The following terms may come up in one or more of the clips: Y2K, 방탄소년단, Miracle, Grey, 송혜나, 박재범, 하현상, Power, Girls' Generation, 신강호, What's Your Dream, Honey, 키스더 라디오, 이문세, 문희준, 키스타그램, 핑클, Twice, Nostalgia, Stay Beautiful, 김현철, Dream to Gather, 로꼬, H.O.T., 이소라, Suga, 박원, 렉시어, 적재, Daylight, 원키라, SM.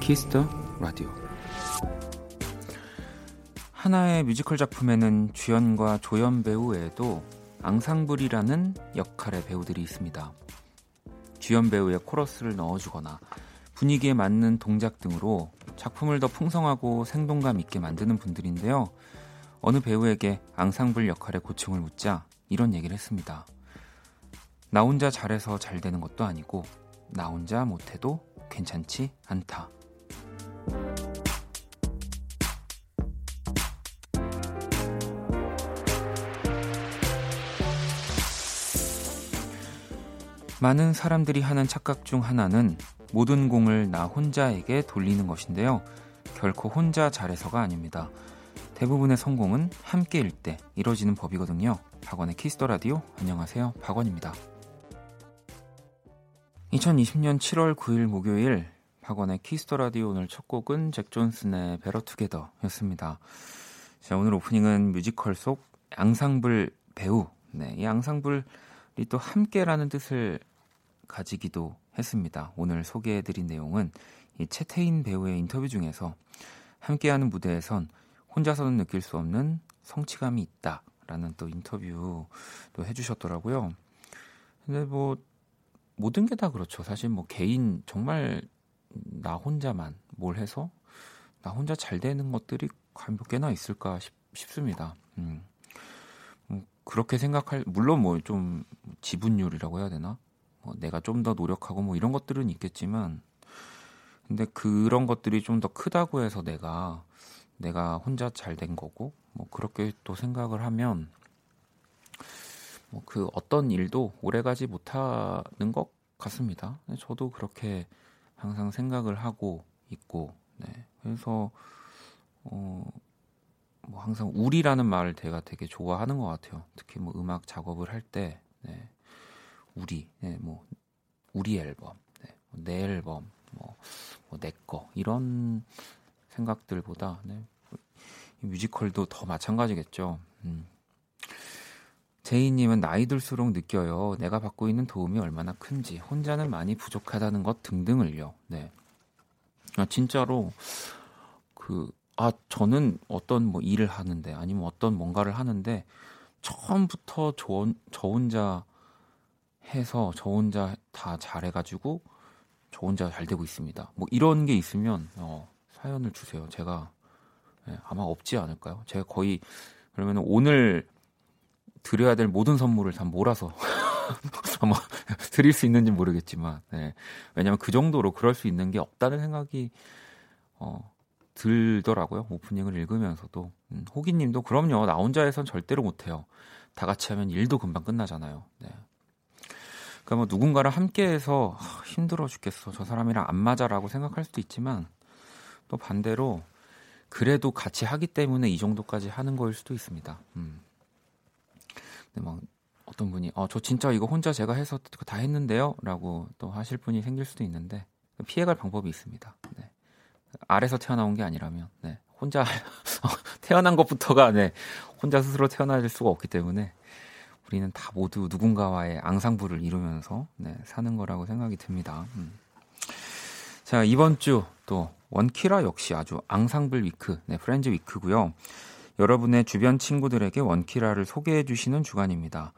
키스터 라디오. 하나의 뮤지컬 작품에는 주연과 조연 배우 외에도 앙상블이라는 역할의 배우들이 있습니다. 주연 배우의 코러스를 넣어주거나 분위기에 맞는 동작 등으로 작품을 더 풍성하고 생동감 있게 만드는 분들인데요. 어느 배우에게 앙상블 역할의 고충을 묻자 이런 얘기를 했습니다. 나 혼자 잘해서 잘 되는 것도 아니고 나 혼자 못해도 괜찮지 않다. 많은 사람들이 하는 착각 중 하나는 모든 공을 나 혼자에게 돌리는 것인데요. 결코 혼자 잘해서가 아닙니다. 대부분의 성공은 함께일 때 이뤄지는 법이거든요. 박원의 키스더 라디오, 안녕하세요, 박원입니다. 2020년 7월 9일 목요일, 박원의 키스더 라디오. 오늘 첫 곡은 잭 존슨의 베러 투게더였습니다. 자, 오늘 오프닝은 뮤지컬 속 앙상블 배우, 이 앙상블 이 또 함께라는 뜻을 가지기도 했습니다. 오늘 소개해드린 내용은 이 채태인 배우의 인터뷰 중에서 함께하는 무대에선 혼자서는 느낄 수 없는 성취감이 있다라는 또 인터뷰도 해주셨더라고요. 근데 뭐 모든 게 다 그렇죠. 사실 뭐 개인 정말 나 혼자만 뭘 해서 나 혼자 잘 되는 것들이 과연 몇 개나 있을까 싶습니다. 그렇게 생각할, 물론 뭐 좀 지분율이라고 해야 되나? 내가 좀 더 노력하고 뭐 이런 것들은 있겠지만, 근데 그런 것들이 좀 더 크다고 해서 내가 혼자 잘 된 거고, 뭐 그렇게 또 생각을 하면, 뭐 그 어떤 일도 오래가지 못하는 것 같습니다. 저도 그렇게 항상 생각을 하고 있고, 그래서, 뭐 항상 우리라는 말을 제가 되게 좋아하는 것 같아요. 특히 뭐 음악 작업을 할 때 우리, 뭐 우리 앨범, 내 앨범, 뭐 내 거 이런 생각들보다 뮤지컬도 더 마찬가지겠죠. 제이님은 나이 들수록 느껴요. 내가 받고 있는 도움이 얼마나 큰지, 혼자는 많이 부족하다는 것 등등을요. 아, 진짜로 저는 어떤 뭐 일을 하는데, 아니면 어떤 뭔가를 하는데, 처음부터 저 혼자 해서, 저 혼자 다 잘해가지고, 저 혼자 잘 되고 있습니다. 뭐 이런 게 있으면, 사연을 주세요. 제가, 아마 없지 않을까요? 제가 거의, 그러면 오늘 드려야 될 모든 선물을 다 몰아서, 아마 드릴 수 있는지 모르겠지만, 왜냐면 그 정도로 그럴 수 있는 게 없다는 생각이, 들더라고요. 오프닝을 읽으면서도. 호기님도 그럼요, 나 혼자 해선 절대로 못해요. 다 같이 하면 일도 금방 끝나잖아요. 그러니까 뭐 누군가랑 함께해서 힘들어 죽겠어, 저 사람이랑 안 맞아라고 생각할 수도 있지만, 또 반대로 그래도 같이 하기 때문에 이 정도까지 하는 거일 수도 있습니다. 근데 막 어떤 분이 저 진짜 이거 혼자 제가 해서 다 했는데요 라고 또 하실 분이 생길 수도 있는데, 피해갈 방법이 있습니다. 아래서 태어나온 게 아니라면, 혼자 태어난 것부터가 혼자 스스로 태어날 수가 없기 때문에 우리는 다 모두 누군가와의 앙상블을 이루면서 사는 거라고 생각이 듭니다. 자, 이번 주 또 원키라 역시 아주 앙상블 위크, 프렌즈 위크고요. 여러분의 주변 친구들에게 원키라를 소개해 주시는 주간입니다.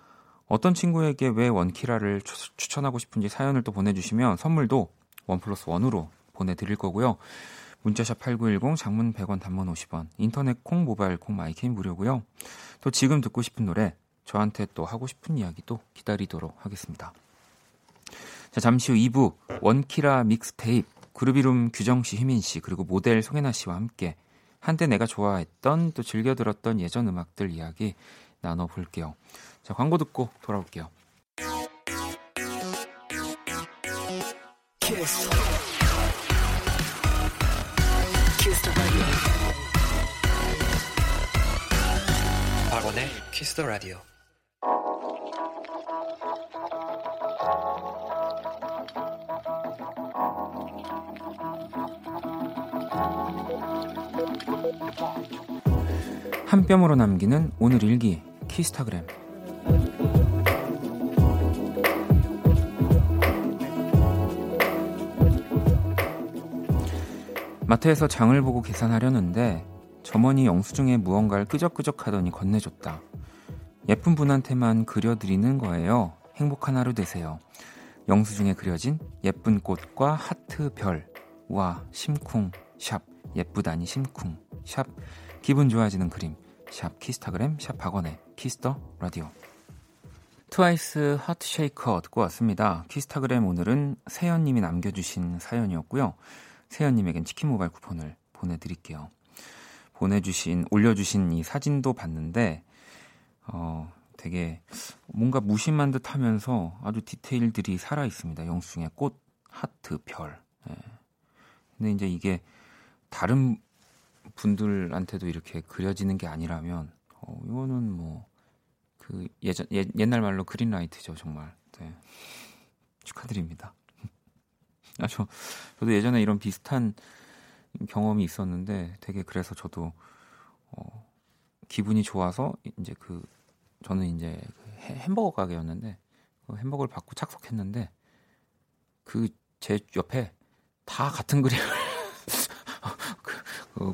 어떤 친구에게 왜 원키라를 추천하고 싶은지 사연을 또 보내주시면 선물도 1+1으로 보내드릴 거고요. 문자샵 8910, 장문 100원, 단문 50원, 인터넷 콩, 모바일 콩, 마이케인 무료고요. 또 지금 듣고 싶은 노래, 저한테 또 하고 싶은 이야기도 기다리도록 하겠습니다. 자, 잠시 후 2부 원키라 믹스테이프, 그루비룸 규정씨, 희민씨, 그리고 모델 송혜나씨와 함께 한때 내가 좋아했던, 또 즐겨 들었던 예전 음악들 이야기 나눠볼게요. 자, 광고 듣고 돌아올게요. 키스. 박원의 키스 더 라디오. 한 뼘으로 남기는 오늘 일기, 키스타그램. 마트에서 장을 보고 계산하려는데 점원이 영수증에 무언가를 끄적끄적 하더니 건네줬다. 예쁜 분한테만 그려드리는 거예요. 행복한 하루 되세요. 영수증에 그려진 예쁜 꽃과 하트 별. 와 심쿵 샵 예쁘다니 심쿵 샵 기분 좋아지는 그림 샵 키스타그램 샵 박원의 키스더 라디오. 트와이스 하트 쉐이커 듣고 왔습니다. 키스타그램 오늘은 세연님이 남겨주신 사연이었고요. 세연님에겐 치킨 모바일 쿠폰을 보내드릴게요. 올려주신 이 사진도 봤는데 되게 뭔가 무심한 듯 하면서 아주 디테일들이 살아있습니다. 영수증의 꽃, 하트, 별. 예. 근데 이제 이게 다른 분들한테도 이렇게 그려지는 게 아니라면 이거는 뭐 그 옛날 말로 그린라이트죠. 정말. 네. 축하드립니다. 아, 저도 예전에 이런 비슷한 경험이 있었는데 되게 그래서 저도 기분이 좋아서 이제 저는 이제 햄버거 가게였는데 햄버거를 받고 착석했는데 제 옆에 다 같은 그림을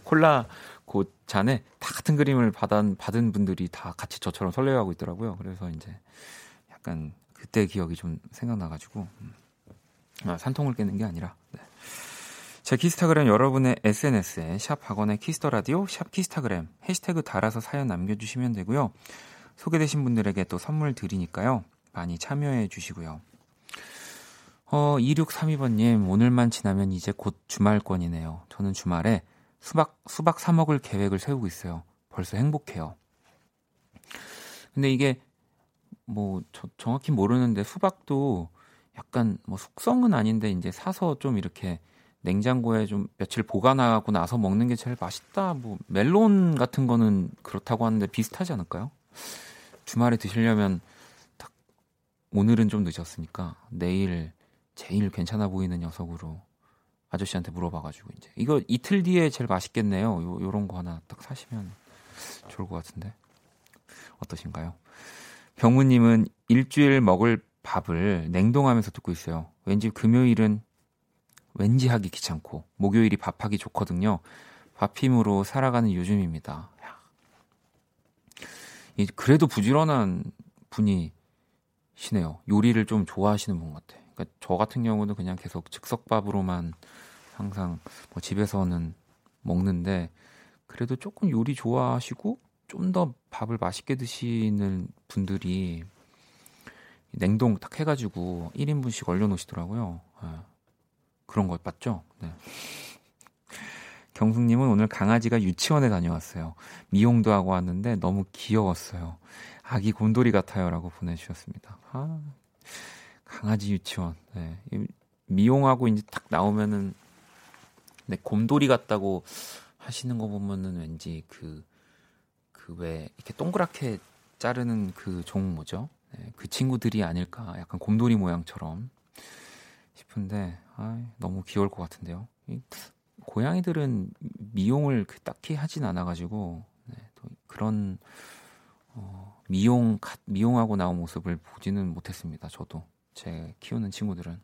콜라 그 잔에 다 같은 그림을 받은 분들이 다 같이 저처럼 설레어하고 있더라고요. 그래서 이제 약간 그때 기억이 좀 생각나가지고 산통을 깨는 게 아니라 네. 제 키스타그램 여러분의 SNS에 샵 박원의 키스더라디오 샵 키스타그램 해시태그 달아서 사연 남겨주시면 되고요. 소개되신 분들에게 또 선물 드리니까요. 많이 참여해 주시고요. 2632번님, 오늘만 지나면 이제 곧 주말권이네요. 저는 주말에 수박 사먹을 계획을 세우고 있어요. 벌써 행복해요. 근데 이게 뭐 정확히 모르는데 수박도 약간 뭐 숙성은 아닌데 이제 사서 좀 이렇게 냉장고에 좀 며칠 보관하고 나서 먹는 게 제일 맛있다. 뭐 멜론 같은 거는 그렇다고 하는데 비슷하지 않을까요? 주말에 드시려면 딱 오늘은 좀 늦었으니까 내일 제일 괜찮아 보이는 녀석으로 아저씨한테 물어봐가지고 이제 이거 이틀 뒤에 제일 맛있겠네요. 요런 거 하나 딱 사시면 좋을 것 같은데 어떠신가요? 병우님은 일주일 먹을 밥을 냉동하면서 듣고 있어요. 왠지 금요일은 왠지 하기 귀찮고 목요일이 밥하기 좋거든요. 밥힘으로 살아가는 요즘입니다. 그래도 부지런한 분이시네요. 요리를 좀 좋아하시는 분 같아. 그러니까 저 같은 경우는 그냥 계속 즉석밥으로만 항상 뭐 집에서는 먹는데 그래도 조금 요리 좋아하시고 좀 더 밥을 맛있게 드시는 분들이 냉동 딱 해가지고 1인분씩 얼려놓으시더라고요. 네. 그런 것 맞죠? 네. 경숙님은 오늘 강아지가 유치원에 다녀왔어요. 미용도 하고 왔는데 너무 귀여웠어요. 아기 곰돌이 같아요 라고 보내주셨습니다. 아, 강아지 유치원. 네. 미용하고 이제 딱 나오면은 네, 곰돌이 같다고 하시는 거 보면은 왠지 왜 이렇게 동그랗게 자르는 그 종 뭐죠? 네, 그 친구들이 아닐까. 약간 곰돌이 모양처럼 싶은데 아, 너무 귀여울 것 같은데요. 고양이들은 미용을 딱히 하진 않아가지고 네, 또 그런 미용하고 나온 모습을 보지는 못했습니다. 저도 제 키우는 친구들은.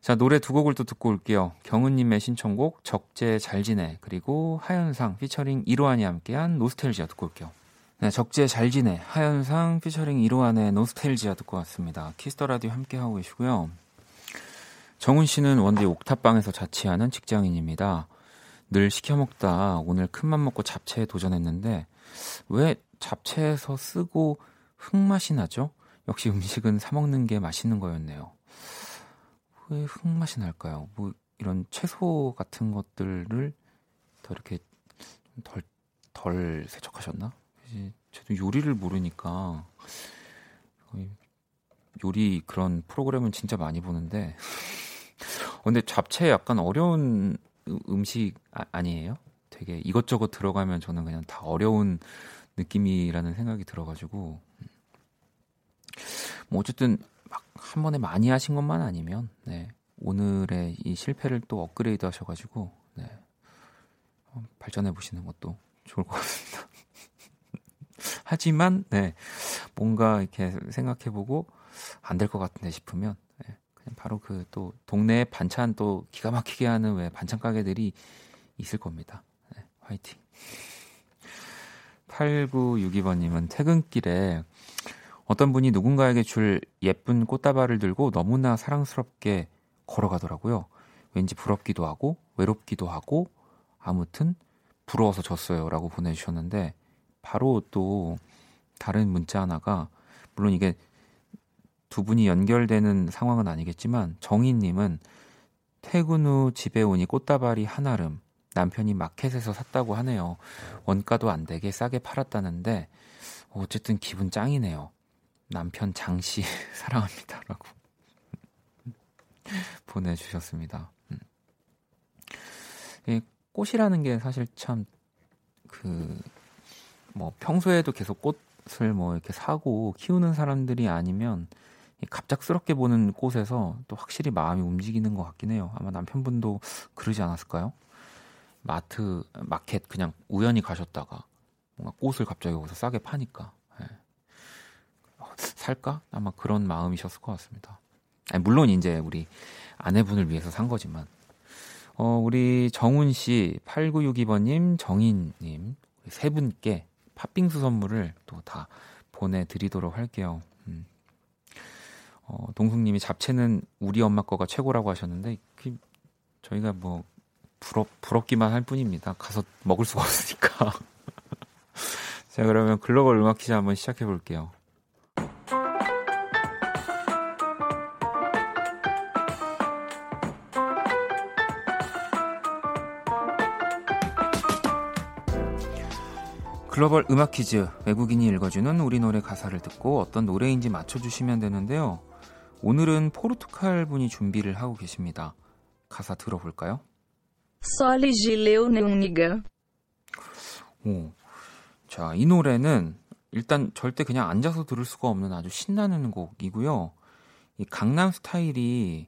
자, 노래 두 곡을 또 듣고 올게요. 경은님의 신청곡 적재 잘 지내 그리고 하현상 피처링 이로한이 함께한 노스텔지아 듣고 올게요. 네, 적재 잘 지내 하현상 피처링 이로한의 노스텔지아 듣고 왔습니다. 키스더라디오 함께하고 계시고요. 정훈 씨는 원디 옥탑방에서 자취하는 직장인입니다. 늘 시켜먹다 오늘 큰맘 먹고 잡채에 도전했는데 왜 잡채에서 쓰고 흙맛이 나죠? 역시 음식은 사먹는 게 맛있는 거였네요. 왜 흙맛이 날까요? 뭐 이런 채소 같은 것들을 더 이렇게 덜 세척하셨나? 저도 요리를 모르니까 요리 그런 프로그램은 진짜 많이 보는데 근데 잡채 약간 어려운 음식 아니에요? 되게 이것저것 들어가면 저는 그냥 다 어려운 느낌이라는 생각이 들어가지고 뭐 어쨌든 막 한 번에 많이 하신 것만 아니면 네, 오늘의 이 실패를 또 업그레이드 하셔가지고 네, 발전해 보시는 것도 좋을 것 같습니다. 하지만 네, 뭔가 이렇게 생각해보고 안 될 것 같은데 싶으면 바로 그 또 동네 반찬 또 기가 막히게 하는 왜 반찬 가게들이 있을 겁니다. 네, 화이팅. 8962번님은 퇴근길에 어떤 분이 누군가에게 줄 예쁜 꽃다발을 들고 너무나 사랑스럽게 걸어가더라고요. 왠지 부럽기도 하고 외롭기도 하고 아무튼 부러워서 줬어요 라고 보내주셨는데, 바로 또 다른 문자 하나가, 물론 이게 두 분이 연결되는 상황은 아니겠지만, 정희님은 퇴근 후 집에 오니 꽃다발이 한 아름, 남편이 마켓에서 샀다고 하네요. 원가도 안 되게 싸게 팔았다는데 어쨌든 기분 짱이네요. 남편 장씨 사랑합니다 라고 보내주셨습니다. 꽃이라는 게 사실 참 그 뭐 평소에도 계속 꽃을 뭐 이렇게 사고 키우는 사람들이 아니면 갑작스럽게 보는 꽃에서 또 확실히 마음이 움직이는 것 같긴 해요. 아마 남편분도 그러지 않았을까요? 마켓 그냥 우연히 가셨다가 뭔가 꽃을 갑자기 거기서 싸게 파니까 살까? 아마 그런 마음이셨을 것 같습니다. 아니, 물론 이제 우리 아내분을 위해서 산 거지만. 우리 정훈씨, 8962번님, 정인님 세 분께 팥빙수 선물을 또 다 보내드리도록 할게요. 동숙님이 잡채는 우리 엄마 거가 최고라고 하셨는데, 저희가 뭐 부럽기만 할 뿐입니다. 가서 먹을 수가 없으니까. 자, 그러면 글로벌 음악 퀴즈 한번 시작해 볼게요. 글로벌 음악 퀴즈, 외국인이 읽어주는 우리 노래 가사를 듣고 어떤 노래인지 맞춰주시면 되는데요. 오늘은 포르투갈 분이 준비를 하고 계십니다. 가사 들어볼까요? 자, 이 노래는 일단 절대 그냥 앉아서 들을 수가 없는 아주 신나는 곡이고요. 이 강남 스타일이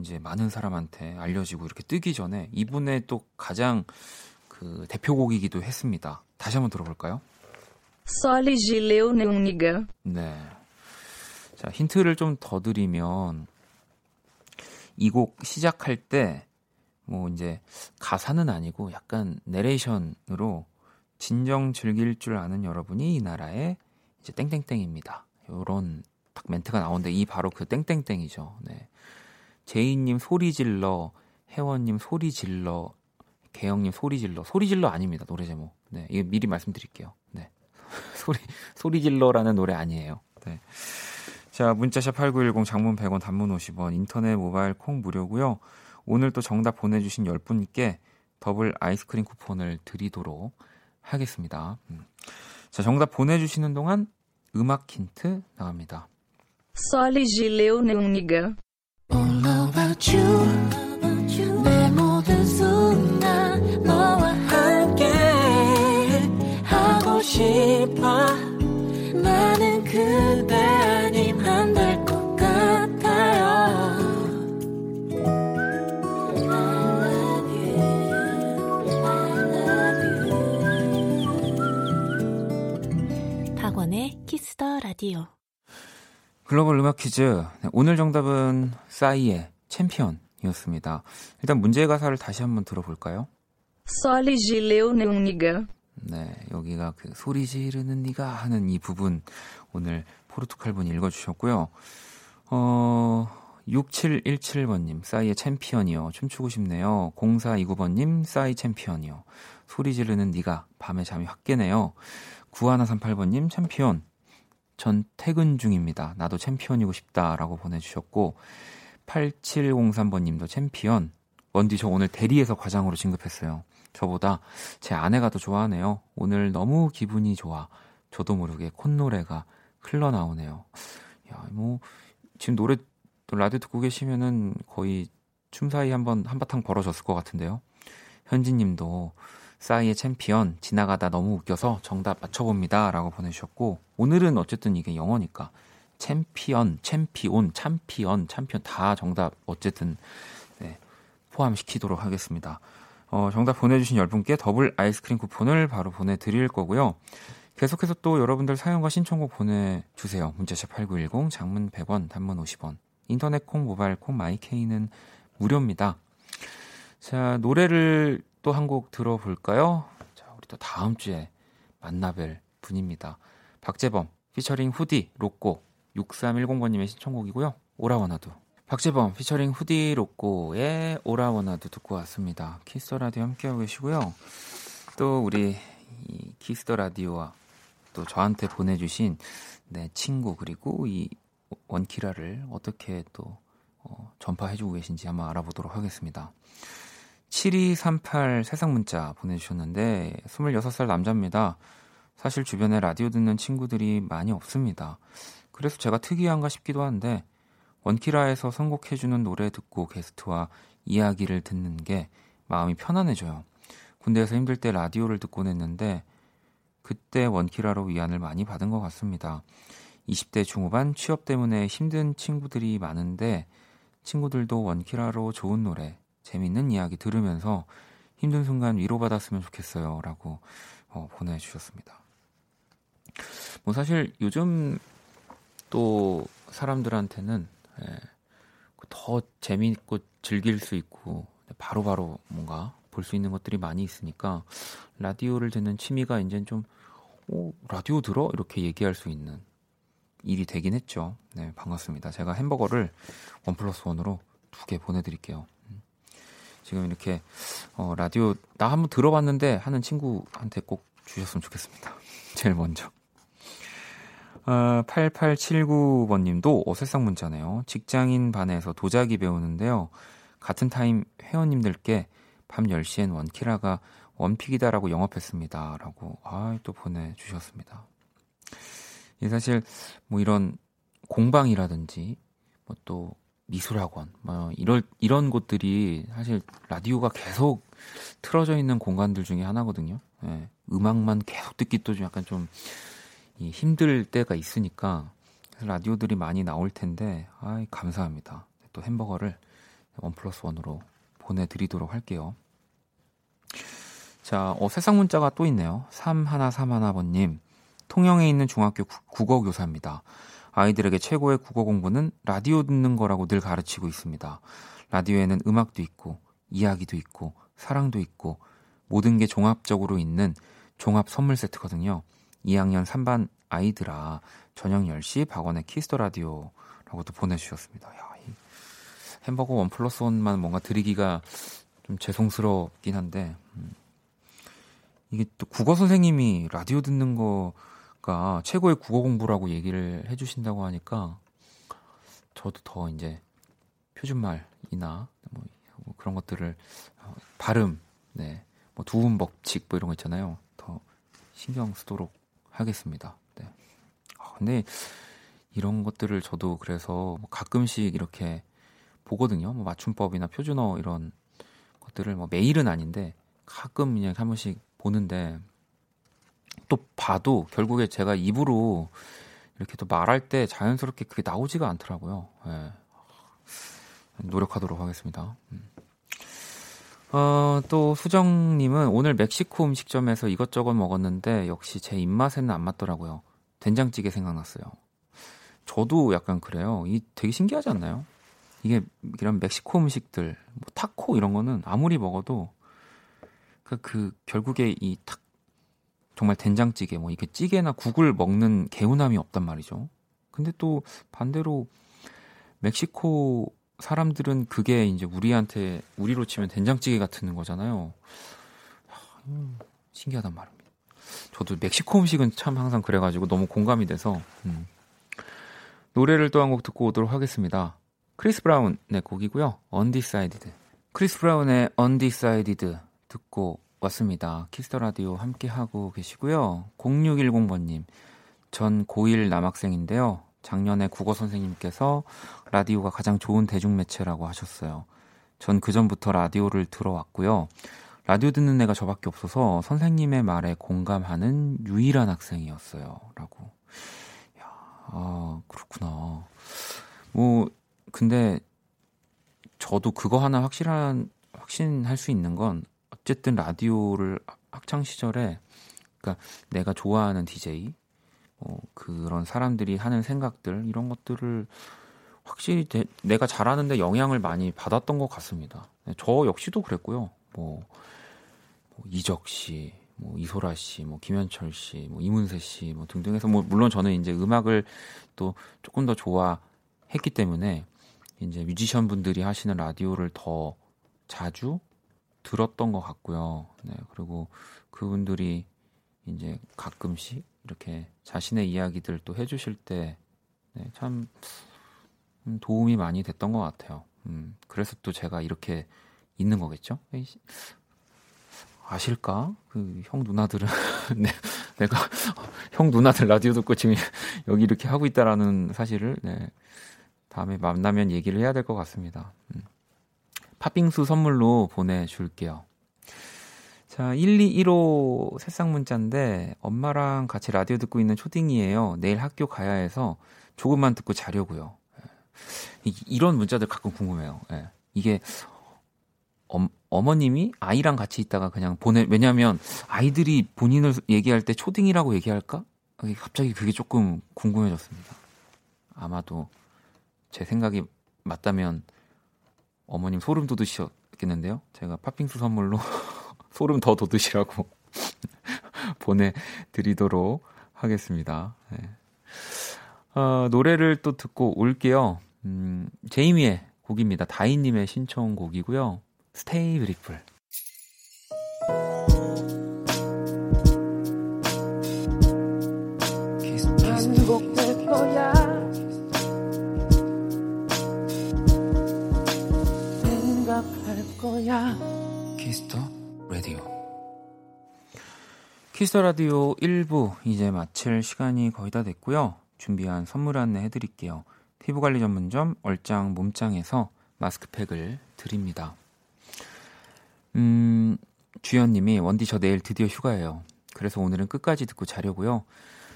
이제 많은 사람한테 알려지고 이렇게 뜨기 전에 이분의 또 가장 그 대표곡이기도 했습니다. 다시 한번 들어볼까요? 네. 자, 힌트를 좀 더 드리면, 이 곡 시작할 때 뭐 이제 가사는 아니고 약간 내레이션으로 진정 즐길 줄 아는 여러분이 이 나라의 이제 땡땡땡입니다. 요런 딱 멘트가 나오는데 이 바로 그 땡땡땡이죠. 네. 제이님 소리 질러, 혜원님 소리 질러, 개영님 소리 질러 아닙니다. 노래 제목. 네, 이거 미리 말씀드릴게요. 네, 소리 질러라는 노래 아니에요. 네, 자, 문자샵 8910, 장문 100원, 단문 50원, 인터넷 모바일 콩 무료고요. 오늘 또 정답 보내주신 10분께 더블 아이스크림 쿠폰을 드리도록 하겠습니다. 자, 정답 보내주시는 동안 음악 힌트 나갑니다. Soli Gileu Neuniga. All about you. 내 모든 순간. 너와 함께 하고 싶어. 나는 그대 아님 안 될 것 같아요. I love you. 박원의 키스더 라디오. 글로벌 음악 퀴즈. 오늘 정답은 싸이의 챔피언이었습니다. 일단 문제의 가사를 다시 한번 들어볼까요? 소리 지르는 니가. 네, 여기가 그 소리 지르는 니가 하는 이 부분 오늘 포르투갈 분이 읽어주셨고요. 6717번님, 싸이의 챔피언이요. 춤추고 싶네요. 0429번님, 싸이 챔피언이요. 소리 지르는 니가 밤에 잠이 확 깨네요. 9138번님, 챔피언. 전 퇴근 중입니다. 나도 챔피언이고 싶다라고 보내주셨고, 8703번님도 챔피언. 원디, 저 오늘 대리에서 과장으로 진급했어요. 저보다 제 아내가 더 좋아하네요. 오늘 너무 기분이 좋아. 저도 모르게 콧노래가 흘러나오네요. 야, 뭐 지금 노래 라디오 듣고 계시면은 거의 춤사위 한바탕 벌어졌을 것 같은데요. 현진님도 싸이의 챔피언 지나가다 너무 웃겨서 정답 맞춰봅니다 라고 보내주셨고, 오늘은 어쨌든 이게 영어니까 챔피언 다 정답 어쨌든 포함시키도록 하겠습니다. 정답 보내주신 10분께 더블 아이스크림 쿠폰을 바로 보내드릴 거고요. 계속해서 또 여러분들 사연과 신청곡 보내주세요. 문자샵 8910, 장문 100원, 단문 50원, 인터넷 콩, 모바일 콩, 마이케이는 무료입니다. 자, 노래를 또 한 곡 들어볼까요? 자, 우리 또 다음 주에 만나뵐 분입니다. 박재범 피처링 후디 로꼬 6310번님의 신청곡이고요. 오라워나두. 박재범 피처링 후디 로꼬의 오라워나두 듣고 왔습니다. 키스 라디오 함께하고 계시고요. 또 우리 이 키스 라디오와 또 저한테 보내주신 내 친구 그리고 이 원키라를 어떻게 또 전파해주고 계신지 한번 알아보도록 하겠습니다. 7238 세상 문자 보내주셨는데 26살 남자입니다. 사실 주변에 라디오 듣는 친구들이 많이 없습니다. 그래서 제가 특이한가 싶기도 한데 원키라에서 선곡해주는 노래 듣고 게스트와 이야기를 듣는 게 마음이 편안해져요. 군대에서 힘들 때 라디오를 듣곤 했는데 그때 원키라로 위안을 많이 받은 것 같습니다. 20대 중후반 취업 때문에 힘든 친구들이 많은데 친구들도 원키라로 좋은 노래, 재밌는 이야기 들으면서 힘든 순간 위로받았으면 좋겠어요. 라고 보내주셨습니다. 뭐 사실 요즘 또 사람들한테는 더 재미있고 즐길 수 있고 바로바로 뭔가 볼 수 있는 것들이 많이 있으니까 라디오를 듣는 취미가 이제는 좀 라디오 들어? 이렇게 얘기할 수 있는 일이 되긴 했죠. 네, 반갑습니다. 제가 햄버거를 1+1으로 2개 보내드릴게요. 지금 이렇게 라디오 나 한번 들어봤는데 하는 친구한테 꼭 주셨으면 좋겠습니다. 제일 먼저. 8879번님도 어색한 문자네요. 직장인 반에서 도자기 배우는데요. 같은 타임 회원님들께 밤 10시엔 원키라가 원픽이다라고 영업했습니다. 라고 또 보내주셨습니다. 이 사실 뭐 이런 공방이라든지 뭐 또 미술학원 뭐 이런 곳들이 사실 라디오가 계속 틀어져 있는 공간들 중에 하나거든요. 예, 음악만 계속 듣기 또 약간 좀 힘들 때가 있으니까 라디오들이 많이 나올 텐데 감사합니다. 또 햄버거를 1+1으로 보내드리도록 할게요. 자, 세상 문자가 또 있네요. 3131번님 통영에 있는 중학교 국어교사입니다. 아이들에게 최고의 국어 공부는 라디오 듣는 거라고 늘 가르치고 있습니다. 라디오에는 음악도 있고 이야기도 있고 사랑도 있고 모든 게 종합적으로 있는 종합 선물 세트거든요. 2학년 3반 아이들아 저녁 10시 박원의 키스더 라디오라고도 보내주셨습니다. 야, 이 햄버거 1+1만 뭔가 드리기가 좀 죄송스럽긴 한데 이게 또 국어 선생님이 라디오 듣는 거가 최고의 국어 공부라고 얘기를 해주신다고 하니까 저도 더 이제 표준말이나 뭐 그런 것들을 발음, 네, 뭐 두음 법칙 뭐 이런 거 있잖아요. 더 신경 쓰도록 하겠습니다. 네. 근데 이런 것들을 저도 그래서 가끔씩 이렇게 보거든요. 뭐 맞춤법이나 표준어 이런 것들을 뭐 매일은 아닌데 가끔 그냥 한 번씩 보는데 또 봐도 결국에 제가 입으로 이렇게 또 말할 때 자연스럽게 그게 나오지가 않더라고요. 네. 노력하도록 하겠습니다. 또 수정님은 오늘 멕시코 음식점에서 이것저것 먹었는데 역시 제 입맛에는 안 맞더라고요. 된장찌개 생각났어요. 저도 약간 그래요. 이 되게 신기하지 않나요? 이게 이런 멕시코 음식들, 뭐 타코 이런 거는 아무리 먹어도 그 결국에 이 탁 정말 된장찌개 뭐 이렇게 찌개나 국을 먹는 개운함이 없단 말이죠. 근데 또 반대로 멕시코 사람들은 그게 이제 우리한테 우리로 치면 된장찌개 같은 거잖아요. 신기하단 말입니다. 저도 멕시코 음식은 참 항상 그래가지고 너무 공감이 돼서 노래를 또 한 곡 듣고 오도록 하겠습니다. 크리스 브라운의 곡이고요. Undecided. 크리스 브라운의 Undecided 듣고 왔습니다. 키스더 라디오 함께하고 계시고요. 0610번님, 전 고1 남학생인데요. 작년에 국어 선생님께서 라디오가 가장 좋은 대중매체라고 하셨어요. 전 그전부터 라디오를 들어왔고요. 라디오 듣는 애가 저밖에 없어서 선생님의 말에 공감하는 유일한 학생이었어요. 라고. 야, 그렇구나. 뭐, 근데 저도 그거 하나 확신할 수 있는 건 어쨌든 라디오를 학창시절에 그러니까 내가 좋아하는 DJ 그런 사람들이 하는 생각들 이런 것들을 확실히 내가 잘하는데 영향을 많이 받았던 것 같습니다. 저 역시도 그랬고요. 뭐 이적 씨, 뭐 이소라 씨, 뭐 김현철 씨, 뭐 이문세 씨, 뭐 등등해서 뭐 물론 저는 이제 음악을 또 조금 더 좋아했기 때문에 이제 뮤지션 분들이 하시는 라디오를 더 자주 들었던 것 같고요. 네, 그리고 그분들이 이제 가끔씩 이렇게 자신의 이야기들 또 해주실 때 참 도움이 많이 됐던 것 같아요. 그래서 또 제가 이렇게 있는 거겠죠? 아실까? 그 형 누나들은 내가 형 누나들 라디오 듣고 지금 여기 이렇게 하고 있다라는 사실을 다음에 만나면 얘기를 해야 될 것 같습니다. 팥빙수 선물로 보내줄게요. 자, 1215 새싹 문자인데 엄마랑 같이 라디오 듣고 있는 초딩이에요. 내일 학교 가야 해서 조금만 듣고 자려고요. 이런 문자들 가끔 궁금해요. 이게 어머님이 아이랑 같이 있다가 그냥 왜냐하면 아이들이 본인을 얘기할 때 초딩이라고 얘기할까? 갑자기 그게 조금 궁금해졌습니다. 아마도 제 생각이 맞다면 어머님 소름 돋으셨겠는데요. 제가 팥빙수 선물로 소름 더 돋으시라고 보내드리도록 하겠습니다. 네. 노래를 또 듣고 올게요. 제이미의 곡입니다. 다희님의 신청곡이고요. Stay Beautiful. 반복될 거야. 생각할 거야. 키스터 라디오. 키스터 라디오 1부 이제 마칠 시간이 거의 다 됐고요. 준비한 선물 안내 해드릴게요. 피부관리 전문점 얼짱 몸짱에서 마스크팩을 드립니다. 주연님이 원디 저 내일 드디어 휴가예요. 그래서 오늘은 끝까지 듣고 자려고요.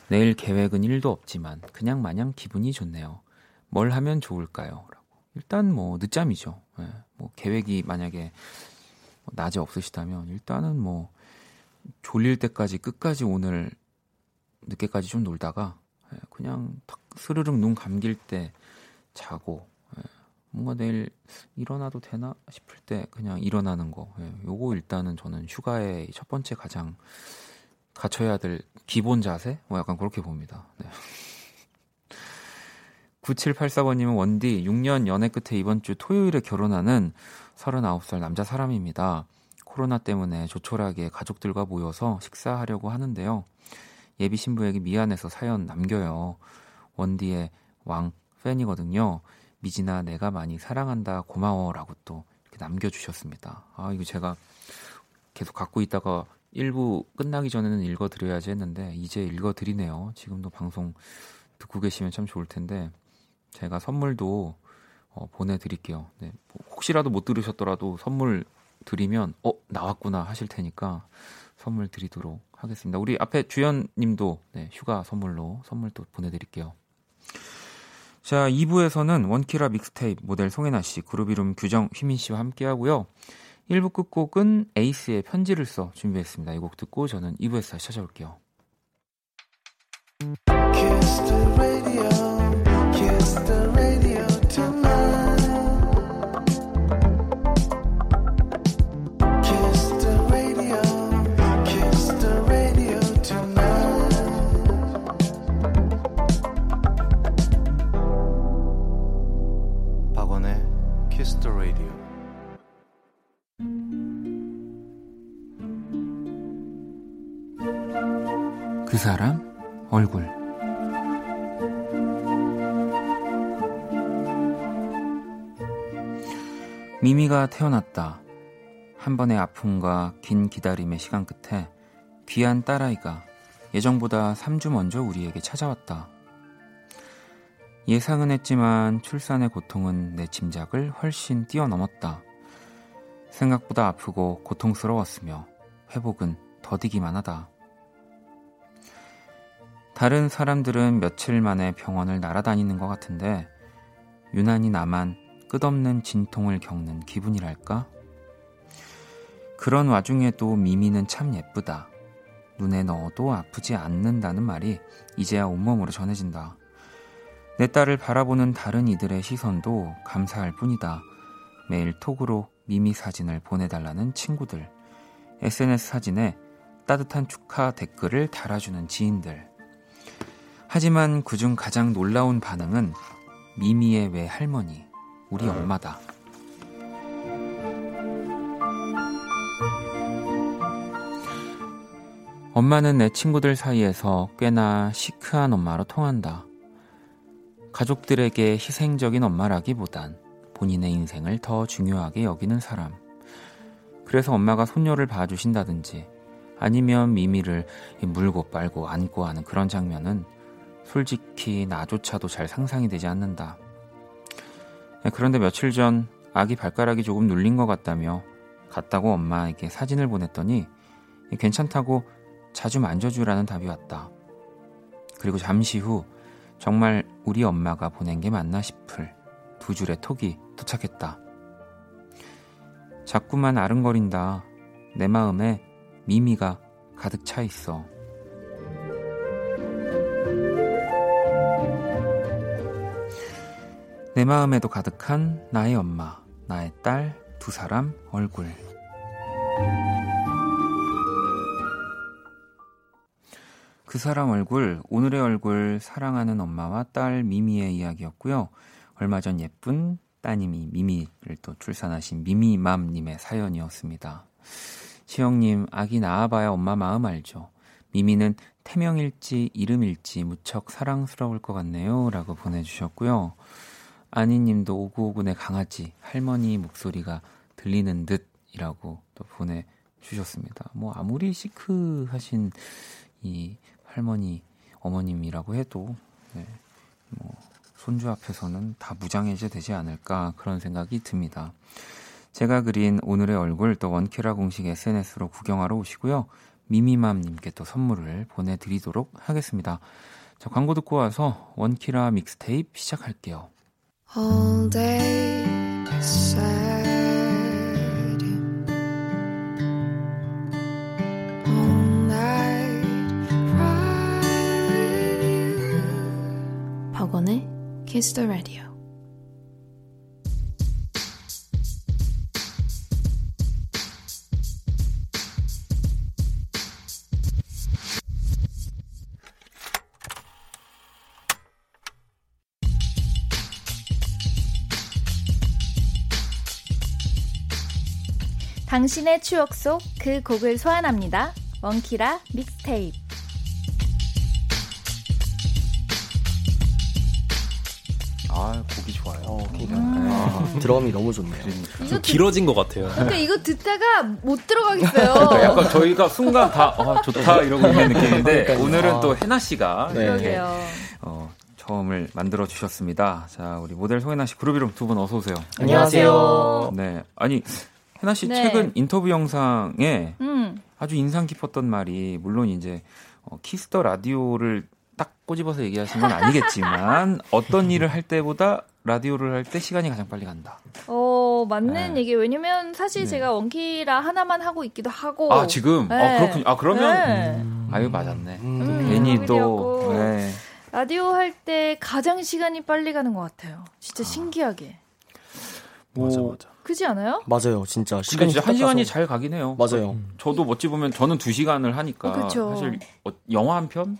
내일 계획은 1도 없지만 그냥 마냥 기분이 좋네요. 뭘 하면 좋을까요? 라고. 일단 뭐 늦잠이죠. 네. 뭐 계획이 만약에 낮에 없으시다면 일단은 뭐 졸릴 때까지 끝까지 오늘 늦게까지 좀 놀다가 그냥 탁 스르륵 눈 감길 때 자고 뭔가 내일 일어나도 되나 싶을 때 그냥 일어나는 거, 요거 일단은 저는 휴가의 첫 번째 가장 갖춰야 될 기본 자세? 뭐 약간 그렇게 봅니다. 네. 9784번님은 원디 6년 연애 끝에 이번 주 토요일에 결혼하는 39살 남자 사람입니다. 코로나 때문에 조촐하게 가족들과 모여서 식사하려고 하는데요. 예비 신부에게 미안해서 사연 남겨요. 원디의 왕 팬이거든요. 미진아 내가 많이 사랑한다 고마워 라고 또 이렇게 남겨주셨습니다. 아 이거 제가 계속 갖고 있다가 1부 끝나기 전에는 읽어드려야지 했는데 이제 읽어드리네요. 지금도 방송 듣고 계시면 참 좋을 텐데 제가 선물도 보내드릴게요. 네, 혹시라도 못 들으셨더라도 선물 드리면 나왔구나 하실 테니까 선물 드리도록 하겠습니다. 우리 앞에 주연님도 휴가 선물로 선물도 보내드릴게요. 자, 2부에서는 원키라 믹스테이프 모델 송혜나 씨, 그룹 이름 규정 휘민 씨와 함께하고요. 1부 끝곡은 에이스의 편지를 써 준비했습니다. 이 곡 듣고 저는 2부에서 다시 찾아올게요. Kiss the radio, kiss the radio tonight. Kiss the radio, kiss the radio tonight. 박원의 Kiss the Radio. 그 사람 얼굴. 미미가 태어났다. 한 번의 아픔과 긴 기다림의 시간 끝에 귀한 딸아이가 예정보다 3주 먼저 우리에게 찾아왔다. 예상은 했지만 출산의 고통은 내 짐작을 훨씬 뛰어넘었다. 생각보다 아프고 고통스러웠으며 회복은 더디기만 하다. 다른 사람들은 며칠 만에 병원을 날아다니는 것 같은데 유난히 나만 끝없는 진통을 겪는 기분이랄까? 그런 와중에도 미미는 참 예쁘다. 눈에 넣어도 아프지 않는다는 말이 이제야 온몸으로 전해진다. 내 딸을 바라보는 다른 이들의 시선도 감사할 뿐이다. 매일 톡으로 미미 사진을 보내달라는 친구들, SNS 사진에 따뜻한 축하 댓글을 달아주는 지인들. 하지만 그중 가장 놀라운 반응은 미미의 외할머니, 우리 엄마다. 엄마는 내 친구들 사이에서 꽤나 시크한 엄마로 통한다. 가족들에게 희생적인 엄마라기보단 본인의 인생을 더 중요하게 여기는 사람. 그래서 엄마가 손녀를 봐주신다든지 아니면 미미를 물고 빨고 안고 하는 그런 장면은 솔직히 나조차도 잘 상상이 되지 않는다. 그런데 며칠 전 아기 발가락이 조금 눌린 것 같다며 갔다고 엄마에게 사진을 보냈더니 괜찮다고 자주 만져주라는 답이 왔다. 그리고 잠시 후 정말 우리 엄마가 보낸 게 맞나 싶을 두 줄의 톡이 도착했다. 자꾸만 아른거린다. 내 마음에 미미가 가득 차 있어. 내 마음에도 가득한 나의 엄마, 나의 딸, 두 사람 얼굴. 그 사람 얼굴, 오늘의 얼굴, 사랑하는 엄마와 딸 미미의 이야기였고요. 얼마 전 예쁜 따님이 미미를 또 출산하신 미미맘님의 사연이었습니다. 시영님, 아기 낳아봐야 엄마 마음 알죠. 미미는 태명일지 이름일지 무척 사랑스러울 것 같네요. 라고 보내주셨고요. 아니님도 오구오구 내 강아지, 할머니 목소리가 들리는 듯이라고 또 보내주셨습니다. 뭐 아무리 시크하신 이 할머니, 어머님이라고 해도 네, 뭐 손주 앞에서는 다 무장해제 되지 않을까 그런 생각이 듭니다. 제가 그린 오늘의 얼굴 또 원키라 공식 SNS로 구경하러 오시고요. 미미맘님께 또 선물을 보내드리도록 하겠습니다. 자, 광고 듣고 와서 원키라 믹스테이프 시작할게요. All day sad. All night cry. 박원의 Kiss the Radio. 당신의 추억 속 그 곡을 소환합니다. 원키라 믹스테이프. 아, 곡이 좋아요. 드럼이 너무 좋네요. 좀 길어진 것 같아요. 그러니까 이거 듣다가 못 들어가겠어요. 그러니까 약간 저희가 순간 다 좋다 이러고 있는 느낌인데 그러니까요. 오늘은 또 해나 씨가 네. 이렇게 처음을 만들어 주셨습니다. 자, 우리 모델 송혜나 씨, 그룹 이름 두 분 어서 오세요. 안녕하세요. 네, 아니. 혜나 씨 네. 최근 인터뷰 영상에 아주 인상 깊었던 말이 물론 이제 키스 더 라디오를 딱 꼬집어서 얘기하신 건 아니겠지만 어떤 일을 할 때보다 라디오를 할 때 시간이 가장 빨리 간다. 맞는 네. 얘기예요. 왜냐면 사실 네. 제가 원키라 하나만 하고 있기도 하고. 아 지금? 네. 그렇군요. 아 그러면 네. 아유 맞았네. 괜히 또 네. 라디오 할 때 가장 시간이 빨리 가는 것 같아요. 진짜 신기하게. 맞아. 그지 않아요? 맞아요, 진짜. 시간이 진짜 한 시간이 잘 가긴 해요. 맞아요. 저도 어찌 보면 저는 2시간을 하니까 그쵸. 사실 영화 한 편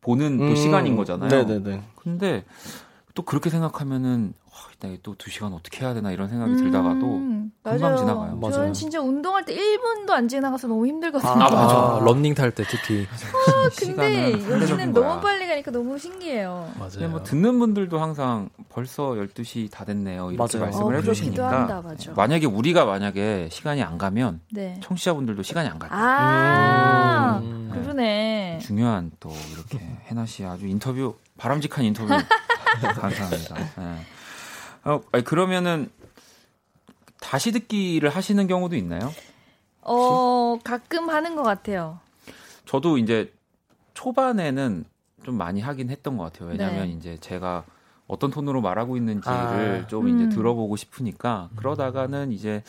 보는 또 시간인 거잖아요. 네네네. 근데 또 그렇게 생각하면은 내가 또 2시간 어떻게 해야 되나 이런 생각이 들다가도 금방 맞아요. 지나가요. 맞아요. 저는 진짜 운동할 때 1분도 안 지나가서 너무 힘들거든요. 맞아. 러닝 탈 때 특히. 근데 여기는 너무 빨리 가니까 너무 신기해요. 맞아요. 뭐 듣는 분들도 항상 벌써 12시 다 됐네요. 이렇게 맞아요. 말씀을 해주시니까. 한다, 맞아. 만약에 우리가 시간이 안 가면 네. 청취자분들도 시간이 안 갈 거예요. 아, 그러네. 중요한 또 이렇게 해나 씨 아주 인터뷰, 바람직한 인터뷰 감사합니다. 네. 아니, 그러면은 다시 듣기를 하시는 경우도 있나요? 가끔 하는 것 같아요. 저도 이제 초반에는 좀 많이 하긴 했던 것 같아요. 왜냐하면 네. 이제 제가 어떤 톤으로 말하고 있는지를 좀 이제 들어보고 싶으니까 그러다가는 이제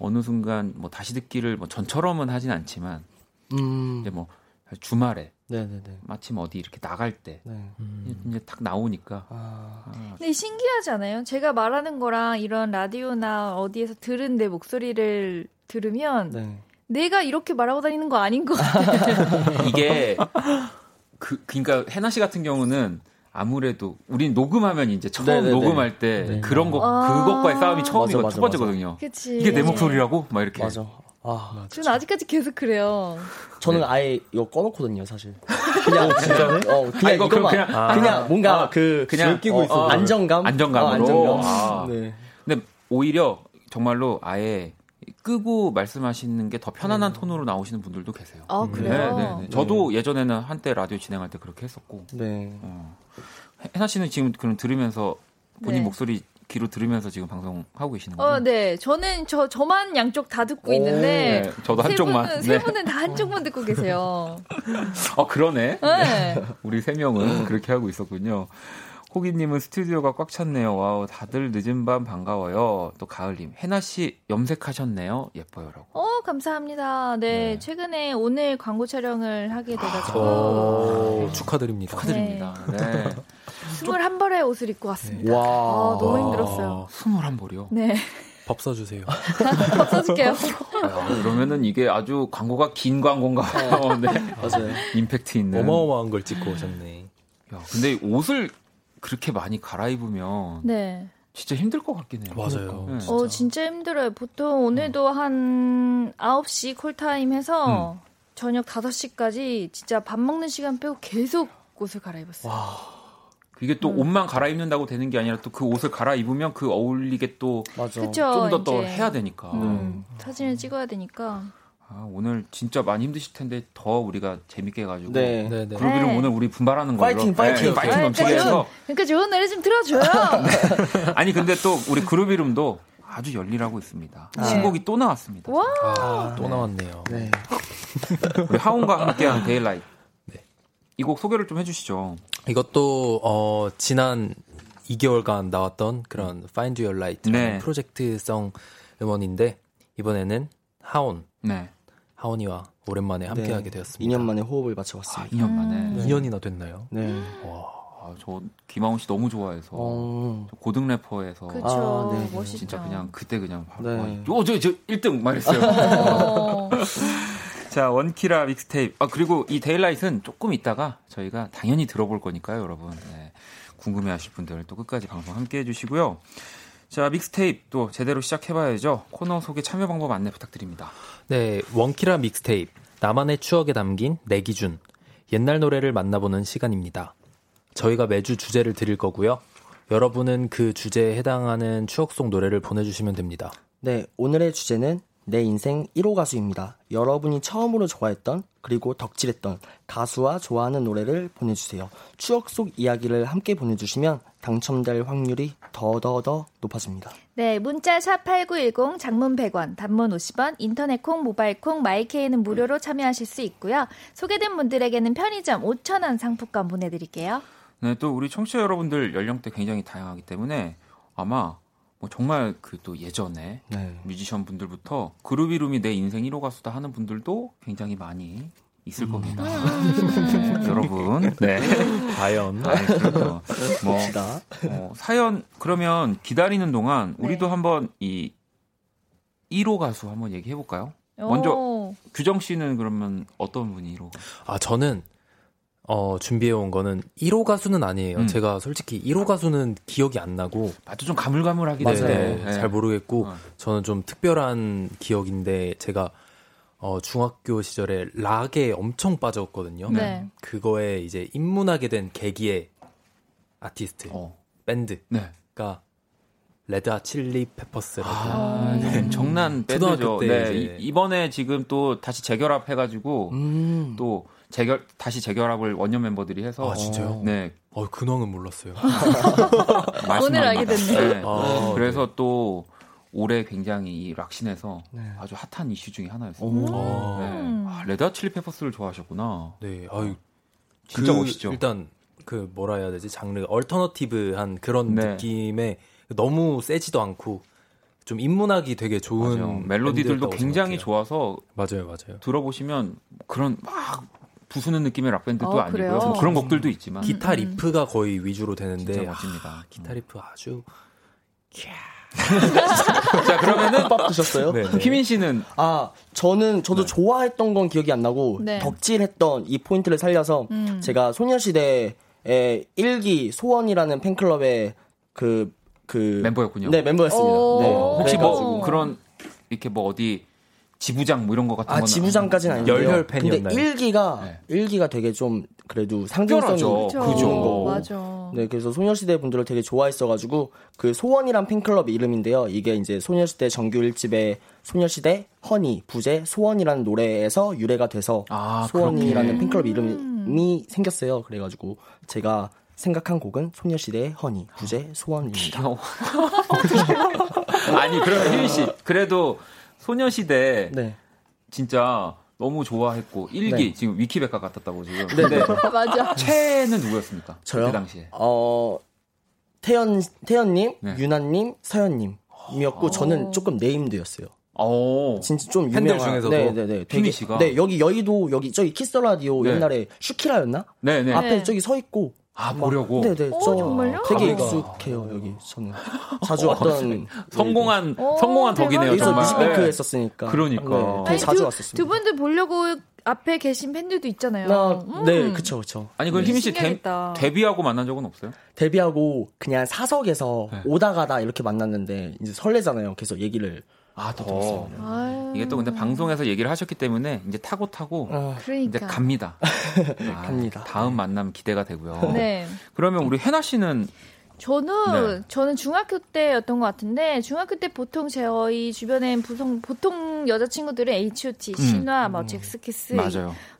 어느 순간 뭐 다시 듣기를 전처럼은 하진 않지만 이제 뭐 주말에 네네네. 마침 어디 이렇게 나갈 때 네. 이제 딱 나오니까. 아. 근데 신기하지 않아요? 제가 말하는 거랑 이런 라디오나 어디에서 들은 내 목소리를 들으면 네. 내가 이렇게 말하고 다니는 거 아닌 것 같아요. 이게 그러니까 해나 씨 같은 경우는 아무래도 우린 녹음하면 이제 처음 네네네. 녹음할 때 네네. 그런 거 그것과의 싸움이 처음이고 첫 번째거든요. 그치. 이게 내 목소리라고 막 이렇게. 맞아. 아, 저는 아직까지 계속 그래요. 저는 네. 아예 이거 꺼놓거든요, 사실. 그냥 진짜네? 그냥 이것만 그냥 뭔가 그냥 끼고 있어. 안정감으로. 네. 근데 오히려 정말로 아예 끄고 말씀하시는 게 더 편안한 톤으로 나오시는 분들도 계세요. 아, 그래요? 네. 저도 예전에는 한때 라디오 진행할 때 그렇게 했었고. 네. 해나 씨는 지금 그럼 들으면서 본인 네. 목소리 귀로 들으면서 지금 방송하고 계시는 거죠? 네. 저는 저만 양쪽 다 듣고 있는데 네, 저도 한쪽만. 세 분은 다 한쪽만 듣고 계세요. 그러네. 네. 우리 세 명은 그렇게 하고 있었군요. 호기님은 스튜디오가 꽉 찼네요. 와우, 다들 늦은 밤 반가워요. 또 가을님, 해나 씨 염색하셨네요. 예뻐요라고. 감사합니다. 네, 최근에 오늘 광고 촬영을 하게 돼가지고 축하드립니다. 네. 21벌의 옷을 입고 왔습니다. 와, 너무 힘들었어요. 21벌이요? 네. 밥 사주세요. 밥 사줄게요. 그러면은 이게 아주 광고가 긴 광고인가 봐요. 네. 맞아요. 임팩트 있는. 어마어마한 걸 찍고 오셨네. 야, 근데 옷을 그렇게 많이 갈아입으면 네. 진짜 힘들 것 같긴 해요. 맞아요. 네. 진짜 힘들어요. 보통 오늘도 한 9시 콜타임 해서 저녁 5시까지 진짜 밥 먹는 시간 빼고 계속 옷을 갈아입었어요. 와. 이게 또 옷만 갈아입는다고 되는 게 아니라 또 그 옷을 갈아입으면 그 어울리게 또 좀 더 또 해야 되니까. 사진을 찍어야 되니까. 오늘 진짜 많이 힘드실 텐데 더 우리가 재밌게 해가지고 네. 그룹이랑 네. 오늘 우리 분발하는 걸로 파이팅 넘치게 해서 그러니까 좋은 노래 좀 들어줘요. 네. 아니 근데 또 우리 그룹 이름도 아주 열일하고 있습니다. 네. 신곡이 또 나왔습니다. 또 나왔네요. 네. 우리 하온과 함께한 데일라이트 네. 이 곡 소개를 좀 해주시죠. 이것도 지난 2개월간 나왔던 그런 Find Your Light 네. 프로젝트성 음원인데 이번에는 하온 하온이와 오랜만에 함께하게 되었습니다. 2년 만에 호흡을 맞춰봤습니다. 2년 만에. 2년이나 됐나요? 네. 와, 저 김하온 씨 너무 좋아해서 고등 래퍼에서. 그렇죠. 네. 멋있죠. 진짜 그냥 그때 그냥 바로. 네. 저 1등 말했어요. 자, 원키라 믹스테이프. 그리고 이 데일라이트는 조금 있다가 저희가 당연히 들어볼 거니까요, 여러분. 네. 궁금해하실 분들 또 끝까지 방송 함께해 주시고요. 자, 믹스테이프 또 제대로 시작해봐야죠. 코너 소개 참여 방법 안내 부탁드립니다. 네, 원키라 믹스테이프. 나만의 추억에 담긴 내 기준. 옛날 노래를 만나보는 시간입니다. 저희가 매주 주제를 드릴 거고요. 여러분은 그 주제에 해당하는 추억 속 노래를 보내주시면 됩니다. 네, 오늘의 주제는 내 인생 1호 가수입니다. 여러분이 처음으로 좋아했던 그리고 덕질했던 가수와 좋아하는 노래를 보내주세요. 추억 속 이야기를 함께 보내주시면 당첨될 확률이 더 높아집니다. 네, 문자 샵8910 장문 100원, 단문 50원, 인터넷 콩, 모바일 콩, 마이케이는 무료로 참여하실 수 있고요. 소개된 분들에게는 편의점 5,000원 상품권 보내드릴게요. 네, 또 우리 청취자 여러분들 연령대 굉장히 다양하기 때문에 아마 정말 또 예전에 뮤지션 분들부터 그룹 이름이 내 인생 1호 가수다 하는 분들도 굉장히 많이 있을 겁니다. 네, 여러분. 네. 과연. 그렇죠. 사연, 그러면 기다리는 동안 우리도 한번 이 1호 가수 한번 얘기해볼까요? 먼저, 규정 씨는 그러면 어떤 분이 1호? 저는, 준비해온 거는 1호 가수는 아니에요. 제가 솔직히 1호 가수는 기억이 안 나고. 좀 가물가물하긴 해요. 네. 잘 모르겠고, 저는 좀 특별한 기억인데, 제가 중학교 시절에 락에 엄청 빠졌거든요. 네. 그거에 이제 입문하게 된 계기의 아티스트, 밴드가 레드핫 칠리 페퍼스라고. 엄청난 밴드죠. 네. 이번에 지금 또 다시 재결합해가지고 또 다시 재결합을 원년 멤버들이 해서. 진짜요? 네. 근황은 몰랐어요. 오늘 알게 됐네요. 네. 그래서 또 올해 굉장히 이 락신에서 아주 핫한 이슈 중에 하나였어요. 레드핫 칠리 페퍼스를 좋아하셨구나. 네, 진짜 멋있죠. 일단 뭐라 해야 되지? 장르 얼터너티브한 그런 느낌에 너무 세지도 않고 좀 입문하기 되게 좋은 멜로디들도 굉장히 좋아서 맞아요. 들어보시면 그런 막 부수는 느낌의 락밴드도 아니고요. 뭐 그런 곡들도 있지만 기타 리프가 거의 위주로 되는데 진짜 멋집니다. 아, 기타 리프 아주 자 그러면은 밥 드셨어요? 휘민 씨는 저는 저도 네. 좋아했던 건 기억이 안 나고 네. 덕질했던 이 포인트를 살려서 제가 소녀시대의 1기 소원이라는 팬클럽의 그 멤버였군요. 네 멤버였습니다. 네. 혹시 뭐 그런 이렇게 뭐 어디 지부장 뭐 이런 거 같은 건 지부장까지는 아닌데요. 열혈 팬이었나요? 근데 1기가 네. 1기가 되게 좀 그래도 상징성이 좋은 거고. 맞아. 네, 그래서 소녀시대 분들을 되게 좋아했어가지고 그 소원이란 팬클럽 이름인데요. 이게 이제 소녀시대 정규 1집의 소녀시대 허니 부제 소원이라는 노래에서 유래가 돼서 소원이라는 팬클럽 이름이 생겼어요. 그래가지고 제가 생각한 곡은 소녀시대의 허니 부제 소원입니다. 아니 그러면 희민 씨 그래도 소녀시대 네. 진짜 너무 좋아했고 1기 네. 지금 위키백과 같았다고 지금. 근데 맞아. 최애는 누구였습니까? 저요? 그때 당시에. 태연님, 네. 유나님, 서연님이었고 저는 조금 네임드였어요. 진짜 좀 유명한 팬들 중에서도 네네네 되게 씨가. 네 여기 여의도 여기 저기 키스 라디오 네. 옛날에 슈키라였나? 네네 앞에 네. 저기 서 있고. 보려고. 네네. 오, 정말요? 되게 익숙해요 여기 저는 자주 왔던 성공한 덕이네요 정말. 20뱅크 했었으니까. 그러니까. 네, 되게 자주 왔었습니다. 두 분들 보려고 앞에 계신 팬들도 있잖아요. 네, 그쵸. 아니 그럼 희민 씨 데뷔하고 만난 적은 없어요? 데뷔하고 그냥 사석에서 네. 오다 가다 이렇게 만났는데 이제 설레잖아요. 계속 얘기를. 이게 또 근데 방송에서 얘기를 하셨기 때문에 이제 타고 그러니까. 이제 갑니다. 갑니다. 다음 만남 기대가 되고요. 네. 그러면 우리 혜나 씨는 저는 중학교 때였던 것 같은데 중학교 때 보통 저희 주변에 보통 여자친구들은 H.O.T. 신화, 뭐 잭스키스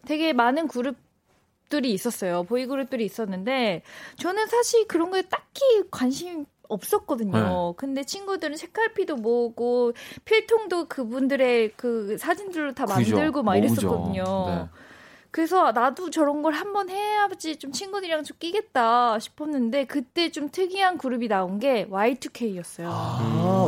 되게 많은 그룹들이 있었어요. 보이그룹들이 있었는데 저는 사실 그런 거에 딱히 관심이 없었거든요. 네. 근데 친구들은 책갈피도 모으고 필통도 그분들의 그 사진들로 다 만들고 막 이랬었거든요. 네. 그래서 나도 저런 걸 한번 해야지 좀 친구들이랑 좀 끼겠다 싶었는데 그때 좀 특이한 그룹이 나온 게 Y2K였어요.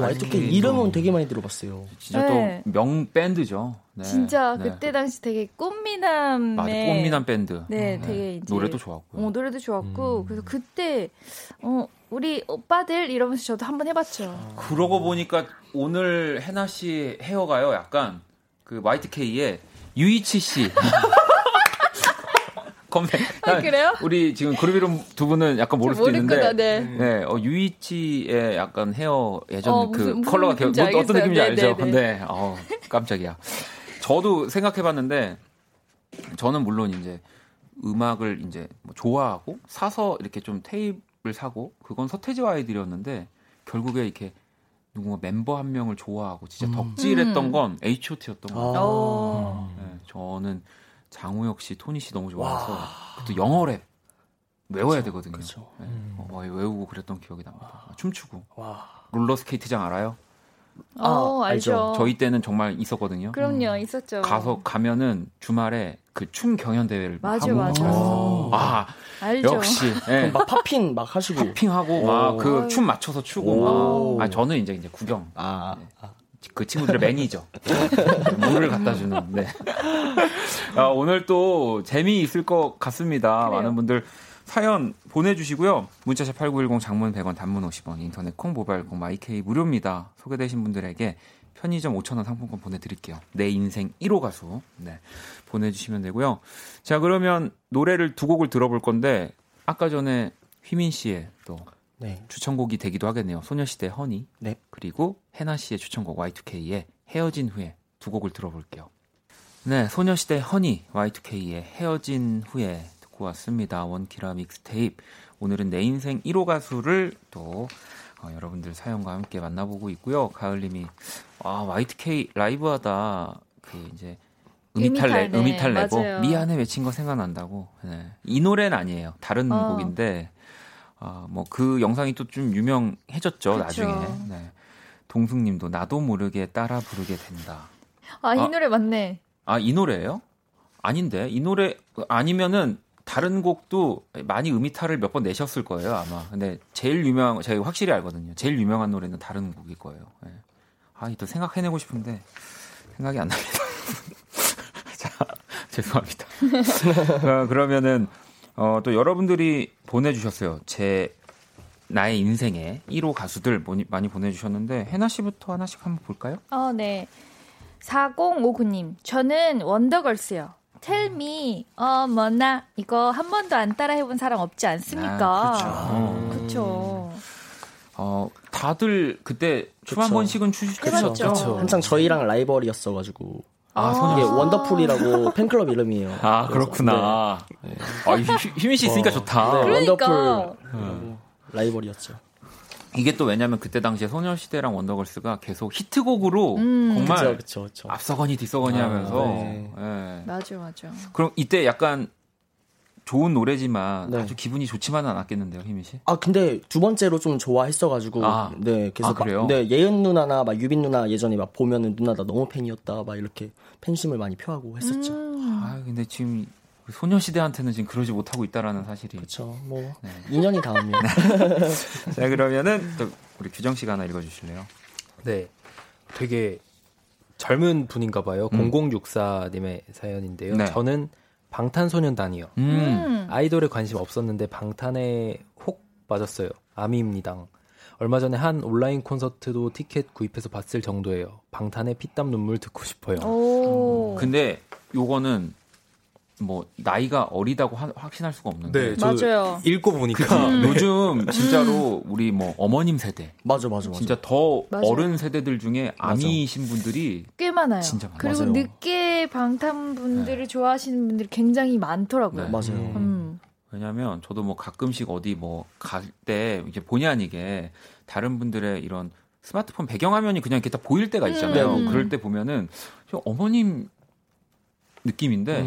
Y2K 이름은 되게 많이 들어봤어요. 진짜 네. 또 명밴드죠. 네. 진짜 그때 당시 되게 꽃미남의 꽃미남 밴드. 네, 되게 이제 노래도 좋았고요. 노래도 좋았고 그래서 그때 우리 오빠들 이러면서 저도 한번 해봤죠. 그러고 보니까 오늘 해나 씨 헤어가요. 약간 그 Y2K의 유이치 씨. 그래요? 우리 지금 그룹 이름 두 분은 약간 모를 수도 있는데, 네, 유이치의 약간 헤어 예전 무슨 컬러가 어떤 느낌인지 알죠? 근데 깜짝이야. 저도 생각해봤는데 저는 물론 이제 음악을 이제 뭐 좋아하고 사서 이렇게 좀 테이프를 사고 그건 서태지와 아이들이었는데 결국에 이렇게 누군가 멤버 한 명을 좋아하고 진짜 덕질했던 건 H.O.T.였던 것 같아요. 네, 저는 장우혁 씨, 토니 씨 너무 좋아해서 그것도 영어랩 외워야 되거든요. 네. 외우고 그랬던 기억이 납니다. 춤추고 롤러스케이트장 알아요? 알죠. 저희 때는 정말 있었거든요. 그럼요, 있었죠. 가면은 주말에 그 춤 경연 대회를 하고 알죠. 역시 네. 막 팝핑 막 하시고 팝핑하고 막 그 춤 맞춰서 추고 막. 저는 이제 구경. 그 친구들의 매니저 물을 갖다 주는. 네. 오늘 또 재미있을 것 같습니다. 그래요. 많은 분들 사연 보내주시고요. 문자샵 8910 장문 100원 단문 50원 인터넷 콩 모바일 콩 마이K 무료입니다. 소개되신 분들에게 편의점 5,000원 상품권 보내드릴게요. 내 인생 1호 가수 보내주시면 되고요. 자 그러면 노래를 두 곡을 들어볼 건데 아까 전에 휘민 씨의 또 추천곡이 되기도 하겠네요. 소녀시대 허니 그리고 해나 씨의 추천곡 Y2K의 헤어진 후에 두 곡을 들어볼게요. 네, 소녀시대 허니 Y2K의 헤어진 후에 듣고 왔습니다. 원키라 믹스테이프 오늘은 내 인생 1호 가수를 또 여러분들 사연과 함께 만나보고 있고요. 가을님이 Y2K 라이브하다 그 이제 음이탈 내고 미안해 외친 거 생각난다고. 네. 이 노래는 아니에요. 다른 곡인데. 뭐 그 영상이 또 좀 유명해졌죠. 그쵸. 나중에. 네. 동숙님도 나도 모르게 따라 부르게 된다. 이 노래 맞네. 이 노래예요? 아닌데 이 노래 아니면은 다른 곡도 많이 음이탈을 몇 번 내셨을 거예요 아마. 근데 제가 확실히 알거든요. 제일 유명한 노래는 다른 곡일 거예요. 네. 또 생각해내고 싶은데 생각이 안 납니다. 자 죄송합니다. 그러면은 또 여러분들이 보내주셨어요. 제 나의 인생의 1호 가수들 많이 보내주셨는데 해나 씨부터 하나씩 한번 볼까요? 네. 4059님. 저는 원더걸스요. Tell me, 어머나. 이거 한 번도 안 따라해본 사람 없지 않습니까? 아, 그렇죠. 다들 그때 춤 한 번씩은 추셨죠? 그렇죠. 한창 저희랑 라이벌이었어가지고. 아, 이게 원더풀이라고 팬클럽 이름이에요. 아, 그래서. 그렇구나. 네. 아, 희민 씨 있으니까 좋다. 네, 그러니까. 원더풀 라이벌이었죠. 이게 또 왜냐면 그때 당시에 소녀시대랑 원더걸스가 계속 히트곡으로 정말 그쵸. 앞서거니 뒤서거니 하면서. 네. 네. 맞아. 그럼 이때 약간 좋은 노래지만 네. 아주 기분이 좋지만은 않았겠는데요, 희민 씨? 아, 근데 두 번째로 좀 좋아했어가지고. 아, 네, 계속 그래요? 네, 예은 누나나 막 유빈 누나 예전에 막 보면은 누나 나 너무 팬이었다 막 이렇게 팬심을 많이 표하고 했었죠. 아, 근데 지금 소녀시대한테는 지금 그러지 못하고 있다라는 사실이. 그렇죠. 뭐 네. 인연이 닿으면. 자, 그러면은 또 우리 규정 씨가 하나 읽어주실래요? 네, 되게 젊은 분인가 봐요. 0064님의 사연인데요. 네. 저는 방탄소년단이요. 아이돌에 관심 없었는데 방탄에 혹 빠졌어요. 아미입니다. 얼마 전에 한 온라인 콘서트도 티켓 구입해서 봤을 정도예요. 방탄의 피땀 눈물 듣고 싶어요. 근데 요거는 뭐 나이가 어리다고 확신할 수가 없는데. 네, 맞아요. 읽고 보니까 요즘 진짜로 우리 뭐 어머님 세대. 맞아. 진짜 더 맞아. 어른 세대들 중에 아미이신 분들이 꽤 많아요. 진짜 많아요. 그리고 맞아요. 늦게 방탄 분들을 네. 좋아하시는 분들이 굉장히 많더라고요. 네. 맞아요. 왜냐하면 저도 뭐 가끔씩 어디 뭐 갈 때 이제 본의 아니게 다른 분들의 이런 스마트폰 배경화면이 그냥 이렇게 다 보일 때가 있잖아요. 그럴 때 보면은 저 어머님 느낌인데.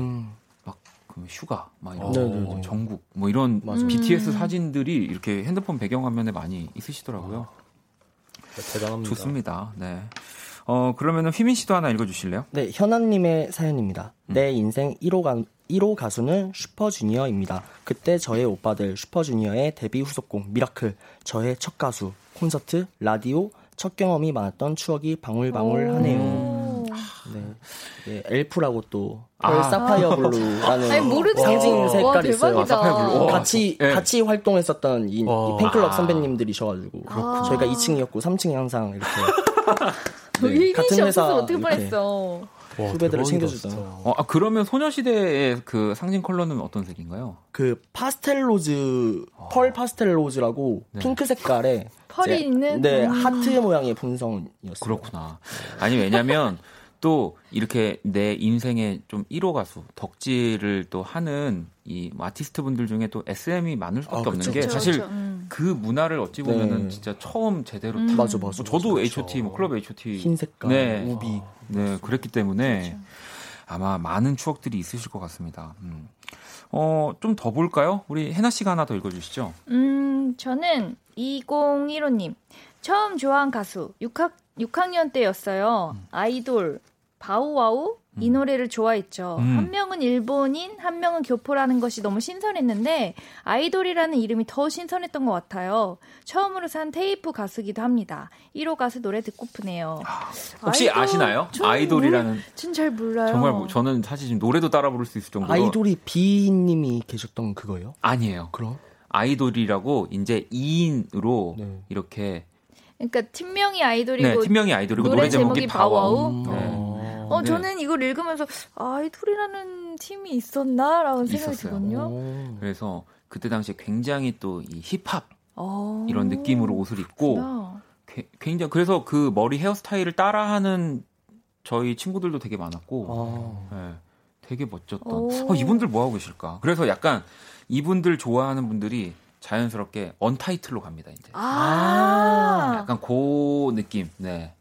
슈가, 막 이런 정국, 뭐 이런 BTS 사진들이 이렇게 핸드폰 배경화면에 많이 있으시더라고요. 대단합니다. 좋습니다. 네. 그러면은 휘민 씨도 하나 읽어주실래요? 네, 현아님의 사연입니다. 내 인생 1호 가수는 슈퍼주니어입니다. 그때 저의 오빠들 슈퍼주니어의 데뷔 후속곡 미라클, 저의 첫 가수, 콘서트, 라디오, 첫 경험이 많았던 추억이 방울방울하네요. 네, 엘프라고 또 사파이어 블루라는 상징 색깔이 있어요. 같이 활동했었던 이 팬클럽 선배님들이셔가지고 저희가 2층이었고 3층에 항상 이렇게 네, 같은 회사 어떻게 보냈어? 후배들을 챙겨주잖아요. 그러면 소녀시대의 그 상징 컬러는 어떤 색인가요? 그 파스텔로즈, 펄 파스텔로즈라고 네. 핑크 색깔에 펄이 있는 네 하트 모양의 분성이었어요. 그렇구나. 아니 왜냐면 또 이렇게 내 인생의 좀 1호 가수 덕질을 또 하는 이 아티스트 분들 중에 또 SM이 많을 수밖에 없는 게 사실 그 문화를 어찌 보면은 네. 진짜 처음 제대로 다 맞아. 저도 H.O.T. 뭐 클럽 H.O.T. 흰색깔 네. 우비 네 그랬기 때문에 그렇죠. 아마 많은 추억들이 있으실 것 같습니다. 좀 더 볼까요? 우리 해나 씨가 하나 더 읽어주시죠. 저는 2015님 처음 좋아한 가수 6학년 때였어요. 아이돌 바우와우 이 노래를 좋아했죠. 한 명은 일본인, 한 명은 교포라는 것이 너무 신선했는데 아이돌이라는 이름이 더 신선했던 것 같아요. 처음으로 산 테이프 가수기도 합니다. 1호 가수 노래 듣고프네요. 혹시 아이돌, 아시나요? 아이돌이라는 전 잘 몰라요. 정말 저는 사실 지금 노래도 따라 부를 수 있을 정도로. 아이돌이 비님이 계셨던 그거예요? 아니에요. 그럼 아이돌이라고 이제 2인으로 네. 이렇게 그러니까 팀명이 아이돌이고 네, 팀명이 아이돌이고 노래 제목이 바와우. 네. 저는 이걸 읽으면서 아이돌이라는 팀이 있었나라는 생각이 들거든요. 그래서 그때 당시에 굉장히 또 이 힙합 이런 느낌으로 옷을 입고 굉장히 그래서 그 머리 헤어스타일을 따라하는 저희 친구들도 되게 많았고 네, 되게 멋졌던. 이분들 뭐 하고 계실까? 그래서 약간 이분들 좋아하는 분들이 자연스럽게 언타이틀로 갑니다 이제. 약간 그 느낌. 네.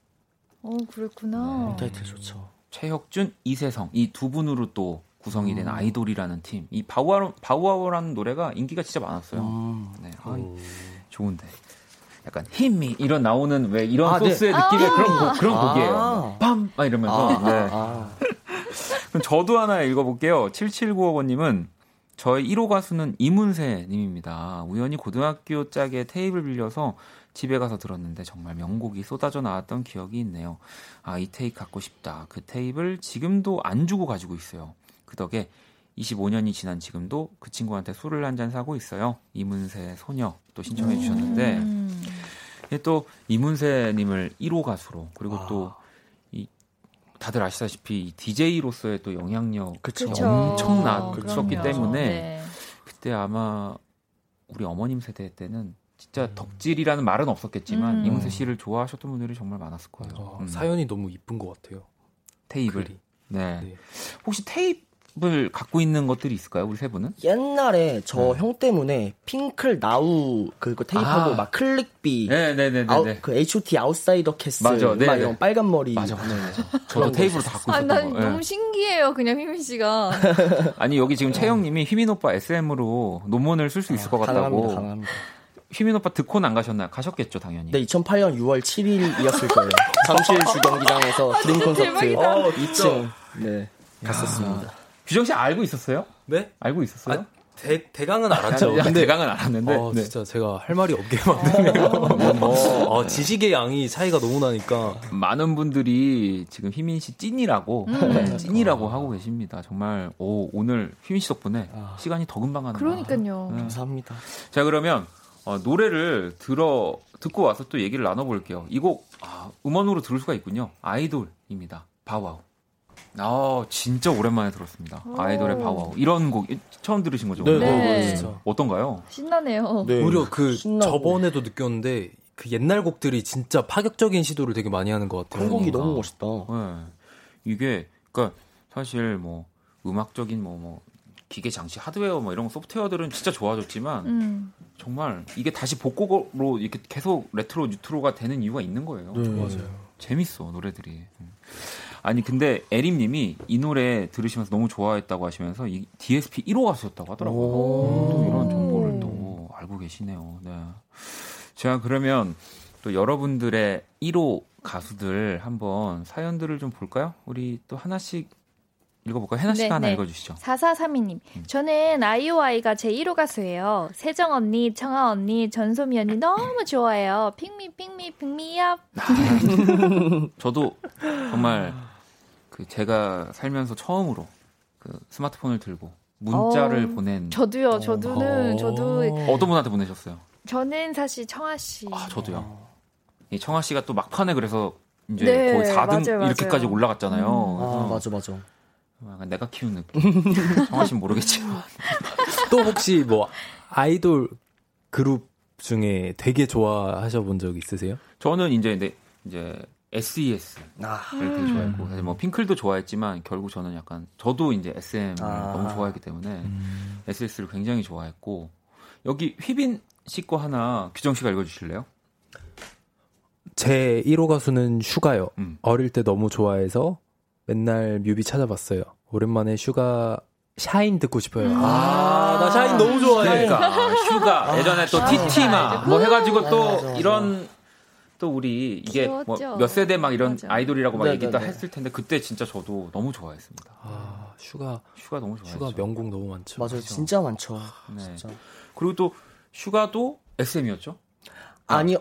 그렇구나. 언타이틀 좋죠. 최혁준, 이세성 이 두 분으로 또 구성이 된 아이돌이라는 팀. 이 바우아워라는 노래가 인기가 진짜 많았어요. 네. 좋은데. 약간 힘이 이런 나오는 왜 이런 소스의 네. 느낌의 그런 곡이에요. 빰 막 이러면서. 네. 그럼 저도 하나 읽어볼게요. 7795번님은 저의 1호 가수는 이문세 님입니다. 우연히 고등학교 짝에 테이블 빌려서 집에 가서 들었는데 정말 명곡이 쏟아져 나왔던 기억이 있네요. 이 테이프 갖고 싶다. 그 테이블 지금도 안 주고 가지고 있어요. 그 덕에 25년이 지난 지금도 그 친구한테 술을 한 잔 사고 있어요. 이문세 소녀 또 신청해 주셨는데 또 이문세님을 1호 가수로 그리고 아. 또 이, 다들 아시다시피 이 DJ로서의 또 영향력 엄청났었기 때문에 네. 그때 아마 우리 어머님 세대 때는 진짜 덕질이라는 말은 없었겠지만 이문세 씨를 좋아하셨던 분들이 정말 많았을 거예요. 사연이 너무 이쁜 것 같아요. 테이블. 네. 네. 혹시 테이프 을 갖고 있는 것들이 있을까요? 우리 세 분은? 옛날에 저 형 때문에 핑클 나우 그거 테이프하고 막 클릭비 그 H.O.T. 아웃사이더 캐슬 막 이런 빨간 머리 저도 테이프로 다 갖고 있었던 거. 너무 신기해요. 그냥 희민 씨가 아니 여기 지금 채영 님이 희민 오빠 SM으로 논문을 쓸 수 있을 것 같다고. 가능합니다. 희민 오빠 듣고는 안 가셨나요? 가셨겠죠, 당연히. 네, 2008년 6월 7일이었을 거예요. 잠실 주경기장에서 드림 콘서트 2층 네 갔었습니다. 규정 씨 알고 있었어요? 네? 알고 있었어요? 아, 대강은 알았죠. 근데 대강은 알았는데. 네. 진짜 제가 할 말이 없게 만드네요. 지식의 양이 차이가 너무 나니까. 많은 분들이 지금 희민 씨 찐이라고, 네, 찐이라고 하고 계십니다. 정말, 오늘 희민 씨 덕분에 시간이 더 금방 가는 거 그러니까요. 네. 감사합니다. 자, 그러면, 노래를 듣고 와서 또 얘기를 나눠볼게요. 이 곡, 음원으로 들을 수가 있군요. 아이돌입니다. 바와우. 진짜 오랜만에 들었습니다. 아이돌의 파워. 이런 곡 처음 들으신 거죠? 네, 네. 진짜. 어떤가요? 신나네요. 네. 오히려 저번에도 느꼈는데 그 옛날 곡들이 진짜 파격적인 시도를 되게 많이 하는 것 같아요. 그 곡이 너무 멋있다. 네. 이게 그러니까 사실 뭐 음악적인 뭐 기계 장치, 하드웨어 뭐 이런 소프트웨어들은 진짜 좋아졌지만 정말 이게 다시 복곡으로 이렇게 계속 레트로 뉴트로가 되는 이유가 있는 거예요. 네, 맞아요. 재밌어 노래들이. 아니 근데 에림님이 이 노래 들으시면서 너무 좋아했다고 하시면서 이 DSP 1호 가수였다고 하더라고요. 또 이런 정보를 또 알고 계시네요. 네. 제가 그러면 또 여러분들의 1호 가수들 한번 사연들을 좀 볼까요? 우리 또 하나씩 읽어볼까요? 혜나 씨가 하나 읽어주시죠. 4432님. 저는 아이오아이가 제 1호 가수예요. 세정 언니, 청아 언니, 전소미 언니 너무 좋아해요. 핑미 얍. 저도 정말 제가 살면서 처음으로 그 스마트폰을 들고 문자를 보낸. 저도요. 저도. 어떤 분한테 보내셨어요? 저는 사실 청아 씨. 저도요. 이 청아 씨가 또 막판에 그래서 이제 거의 4등 맞아요. 이렇게까지 올라갔잖아요. 맞아. 내가 키운 느낌. 정확히는 모르겠지만. 또 혹시 뭐 아이돌 그룹 중에 되게 좋아하셔본 적 있으세요? 저는 이제 SES를 되게 좋아했고 사실 뭐 핑클도 좋아했지만 결국 저는 약간 저도 이제 SM을 너무 좋아했기 때문에 SES를 굉장히 좋아했고 여기 휘빈 씨 거 하나 규정 씨가 읽어주실래요? 제 1호 가수는 슈가요. 어릴 때 너무 좋아해서 맨날 뮤비 찾아봤어요. 오랜만에 슈가 샤인 듣고 싶어요. 나 샤인 너무 좋아해. 그러니까 슈가 예전에 또 티티마 뭐 해가지고 또 이런 또 우리 이게 뭐 몇 세대 막 이런 아이돌이라고 막 얘기도 했을 텐데 그때 진짜 저도 너무 좋아했습니다. 슈가 너무 좋아했죠. 슈가 명곡 너무 많죠. 맞아요, 그렇죠? 진짜 많죠. 네. 진짜. 그리고 또 슈가도 SM이었죠. 아니요,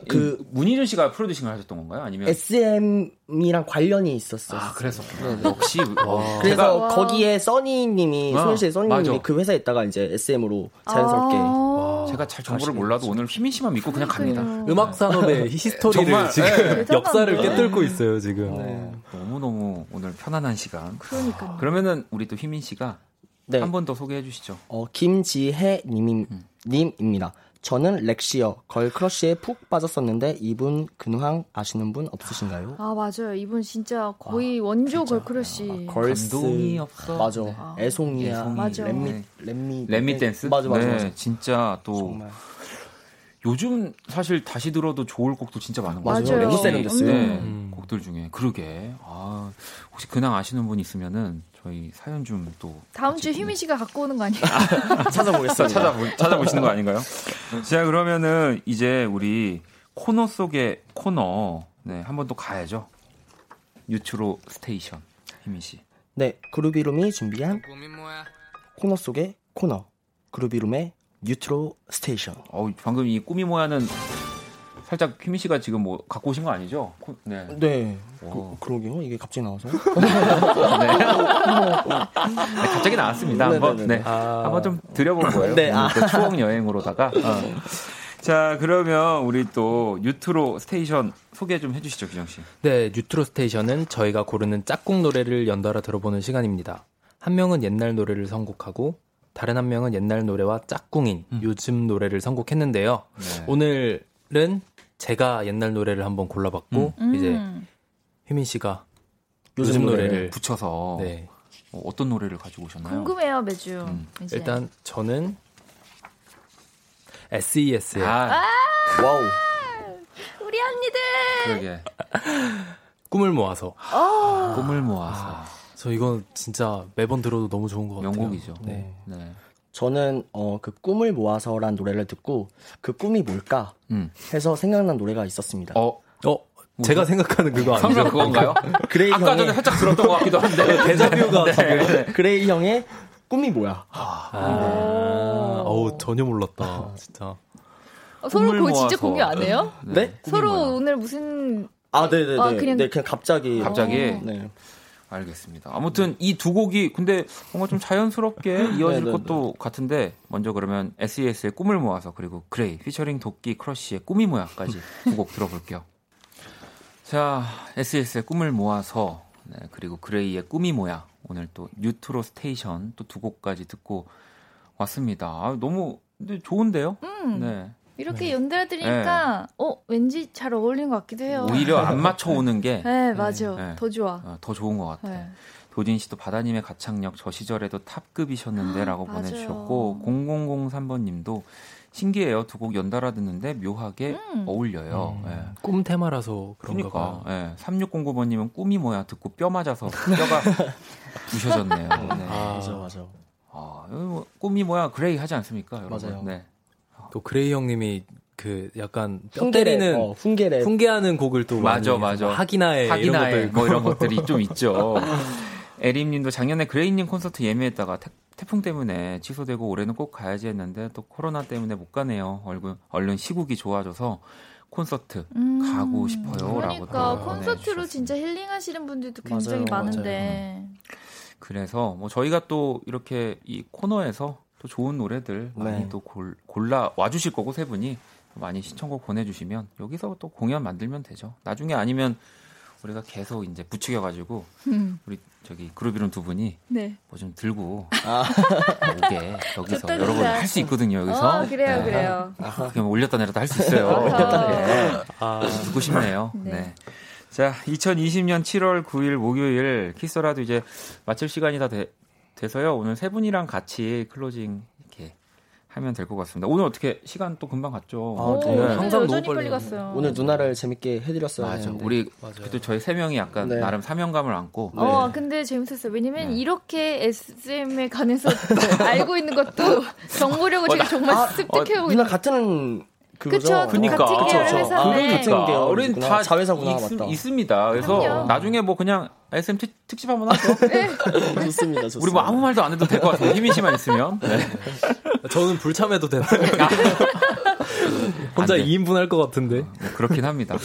문희준 씨가 프로듀싱을 하셨던 건가요? 아니면 SM이랑 관련이 있었어요. 그래서 역시. 그래서 거기에 써니님이 소녀시대 써니님이 그 회사에 있다가 이제 SM으로 자연스럽게. 제가 잘 정보를 몰라도 오늘 희민 씨만 믿고 그냥 갑니다. 음악 산업의 히스토리를 정말, 지금 역사를 꿰뚫고 있어요 지금. 너무 너무 오늘 편안한 시간. 그러니까. 그러면은 우리 또 희민 씨가 한 번 더 소개해 주시죠. 김지혜님입니다. 저는 렉시어, 걸크러쉬에 푹 빠졌었는데 이분 근황 아시는 분 없으신가요? 맞아요. 이분 진짜 거의 원조 진짜. 걸크러쉬. 감동이 없어. 맞아. 애송이야. 맞아. 렛미 댄스? 맞아. 진짜 또 정말. 요즘 사실 다시 들어도 좋을 곡도 진짜 많은 거 같아요. 너무 세련됐어요. 곡들 중에. 그러게. 혹시 근황 아시는 분 있으면은 저희 사연 좀 또 다음 주 희민 씨가 갖고 오는 거 아니에요? 찾아보겠어요. 찾아보시는 거 아닌가요? 자, 그러면은 이제 우리 코너 속의 코너 한 번 또 가야죠. 뉴트로 스테이션 희민 씨. 네, 그룹 이름이 준비한 코너 속의 코너. 그룹 이름의 뉴트로 스테이션. 방금 이 꿈이 뭐야는 살짝 휘민 씨가 지금 뭐 갖고 오신 거 아니죠? 네. 네. 그러게요. 이게 갑자기 나와서. 네. 네, 갑자기 나왔습니다. 한번 네. 한번 좀 드려본 거예요. 네. 추억 여행으로다가. 자, 그러면 우리 또 뉴트로 스테이션 소개 좀 해주시죠, 기정 씨. 네, 뉴트로 스테이션은 저희가 고르는 짝꿍 노래를 연달아 들어보는 시간입니다. 한 명은 옛날 노래를 선곡하고 다른 한 명은 옛날 노래와 짝꿍인 요즘 노래를 선곡했는데요. 네. 오늘은 제가 옛날 노래를 한번 골라봤고 이제 휘민 씨가 요즘 노래를 붙여서 네. 어떤 노래를 가지고 오셨나요? 궁금해요, 매주. 일단 저는 SES의 와우. 우리 언니들. 그러게. 꿈을 모아서. 꿈을 모아서. 저 이건 진짜 매번 들어도 너무 좋은 것 같아요. 명곡이죠. 네. 네. 저는 그 꿈을 모아서란 노래를 듣고 그 꿈이 뭘까 해서 생각난 노래가 있었습니다. 제가 생각하는 그거 아니죠? 설마 그건가요? 그레이 아까 형의... 전에 살짝 들었던 것 같기도 한데 대자뷰가 네. 그레이 형의 꿈이 뭐야? 전혀 몰랐다. 진짜. 서로 그거 모아서. 진짜 공유 안 해요? 네? 서로 뭐야? 오늘 무슨 네네네. 그냥 갑자기. 네. 알겠습니다. 아무튼 이 두 곡이 근데 뭔가 좀 자연스럽게 이어질 것도 같은데 먼저 그러면 SES의 꿈을 모아서 그리고 그레이 피처링 도끼 크러쉬의 꿈이 뭐야까지 두 곡 들어볼게요. 자, SES의 꿈을 모아서 그리고 그레이의 꿈이 뭐야 오늘 또 뉴트로 스테이션 또 두 곡까지 듣고 왔습니다. 너무 좋은데요? 네. 이렇게 연달아드리니까 왠지 잘 어울리는 것 같기도 해요. 오히려 안 맞춰오는 게 네, 맞아요. 네. 더 좋아. 더 좋은 것 같아요. 네. 도진 씨도 바다님의 가창력 저 시절에도 탑급이셨는데 라고 보내주셨고 0003번 님도 신기해요. 두 곡 연달아 듣는데 묘하게 어울려요. 네. 꿈 테마라서 그런가 봐요. 네. 3609번 님은 꿈이 뭐야 듣고 뼈 맞아서 뼈가 부셔졌네요. 네. 맞아. 꿈이 뭐야 그레이 하지 않습니까? 여러분? 맞아요. 네. 또 그레이 형님이 그 약간 뼈 때리는 훈계하는 곡을 또 맞아. 하기나의 뭐 이런 것들이 좀 있죠. 에림님도 작년에 그레이님 콘서트 예매했다가 태풍 때문에 취소되고 올해는 꼭 가야지 했는데 또 코로나 때문에 못 가네요. 얼른 시국이 좋아져서 콘서트 가고 싶어요. 그러니까 콘서트로 진짜 힐링하시는 분들도 굉장히 많은데. 그래서 뭐 저희가 또 이렇게 이 코너에서 또 좋은 노래들 많이 또 골라 와주실 거고 세 분이 많이 신청곡 보내주시면 여기서 또 공연 만들면 되죠. 나중에 아니면 우리가 계속 이제 부추겨가지고 우리 저기 그룹 이름 두 분이 뭐 좀 들고 오게 여기서 여러분 할 수 있거든요. 여기서 그래요. 그냥 올렸다 내렸다 할 수 있어요. 듣고 싶네요. 네. 자, 2020년 7월 9일 목요일 키스라도 이제 마칠 시간이 다 돼서요. 오늘 세 분이랑 같이 클로징 이렇게 하면 될 것 같습니다. 오늘 어떻게 시간 또 금방 갔죠. 항상 너무 빨리 갔어요. 오늘 누나를 재밌게 해드렸어요. 맞아요. 우리 그래도 저희 세 명이 약간 나름 사명감을 안고. 근데 재밌었어요. 왜냐면 이렇게 SM에 관해서 알고 있는 것도 정보력을 제가 정말 습득해오고. 누나 같은. 그렇죠. 그러니까 우리는 다 자회사구나 맞다. 있습니다. 그래서 그럼요. 나중에 뭐 그냥 SM 특집 한번 하죠. 네. 좋습니다. 우리 뭐 아무 말도 안 해도 될 것 같아요. 희민 씨만 있으면. 네. 저는 불참해도 되나요? 혼자 2인분 할 것 같은데. 뭐 그렇긴 합니다.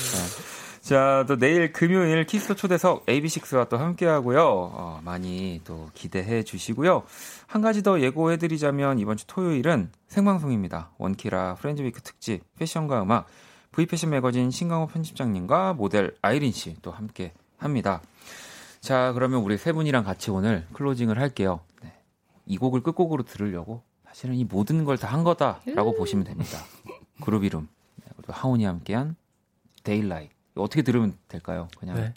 자, 또 내일 금요일 키스터 초대석 AB6IX와 또 함께하고요. 많이 또 기대해 주시고요. 한 가지 더 예고해드리자면 이번 주 토요일은 생방송입니다. 원키라 프렌즈위크 특집 패션과 음악 V 패션 매거진 신강호 편집장님과 모델 아이린 씨 또 함께합니다. 자, 그러면 우리 세 분이랑 같이 오늘 클로징을 할게요. 네. 이 곡을 끝곡으로 들으려고 사실은 이 모든 걸 다 한 거다라고 보시면 됩니다. 그룹 이름 그리고 하온이 함께한 데일라이트. 어떻게 들으면 될까요? 그냥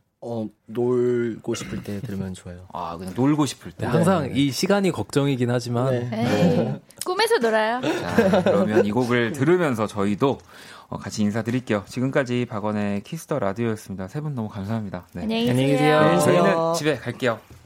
놀고 싶을 때 들으면 좋아요. 그냥 놀고 싶을 때. 항상 이 시간이 걱정이긴 하지만 꿈에서 놀아요. 자, 그러면 이 곡을 들으면서 저희도 같이 인사드릴게요. 지금까지 박원의 키스더 라디오였습니다. 세 분 너무 감사합니다. 네. 안녕히 계세요. 저희는 집에 갈게요.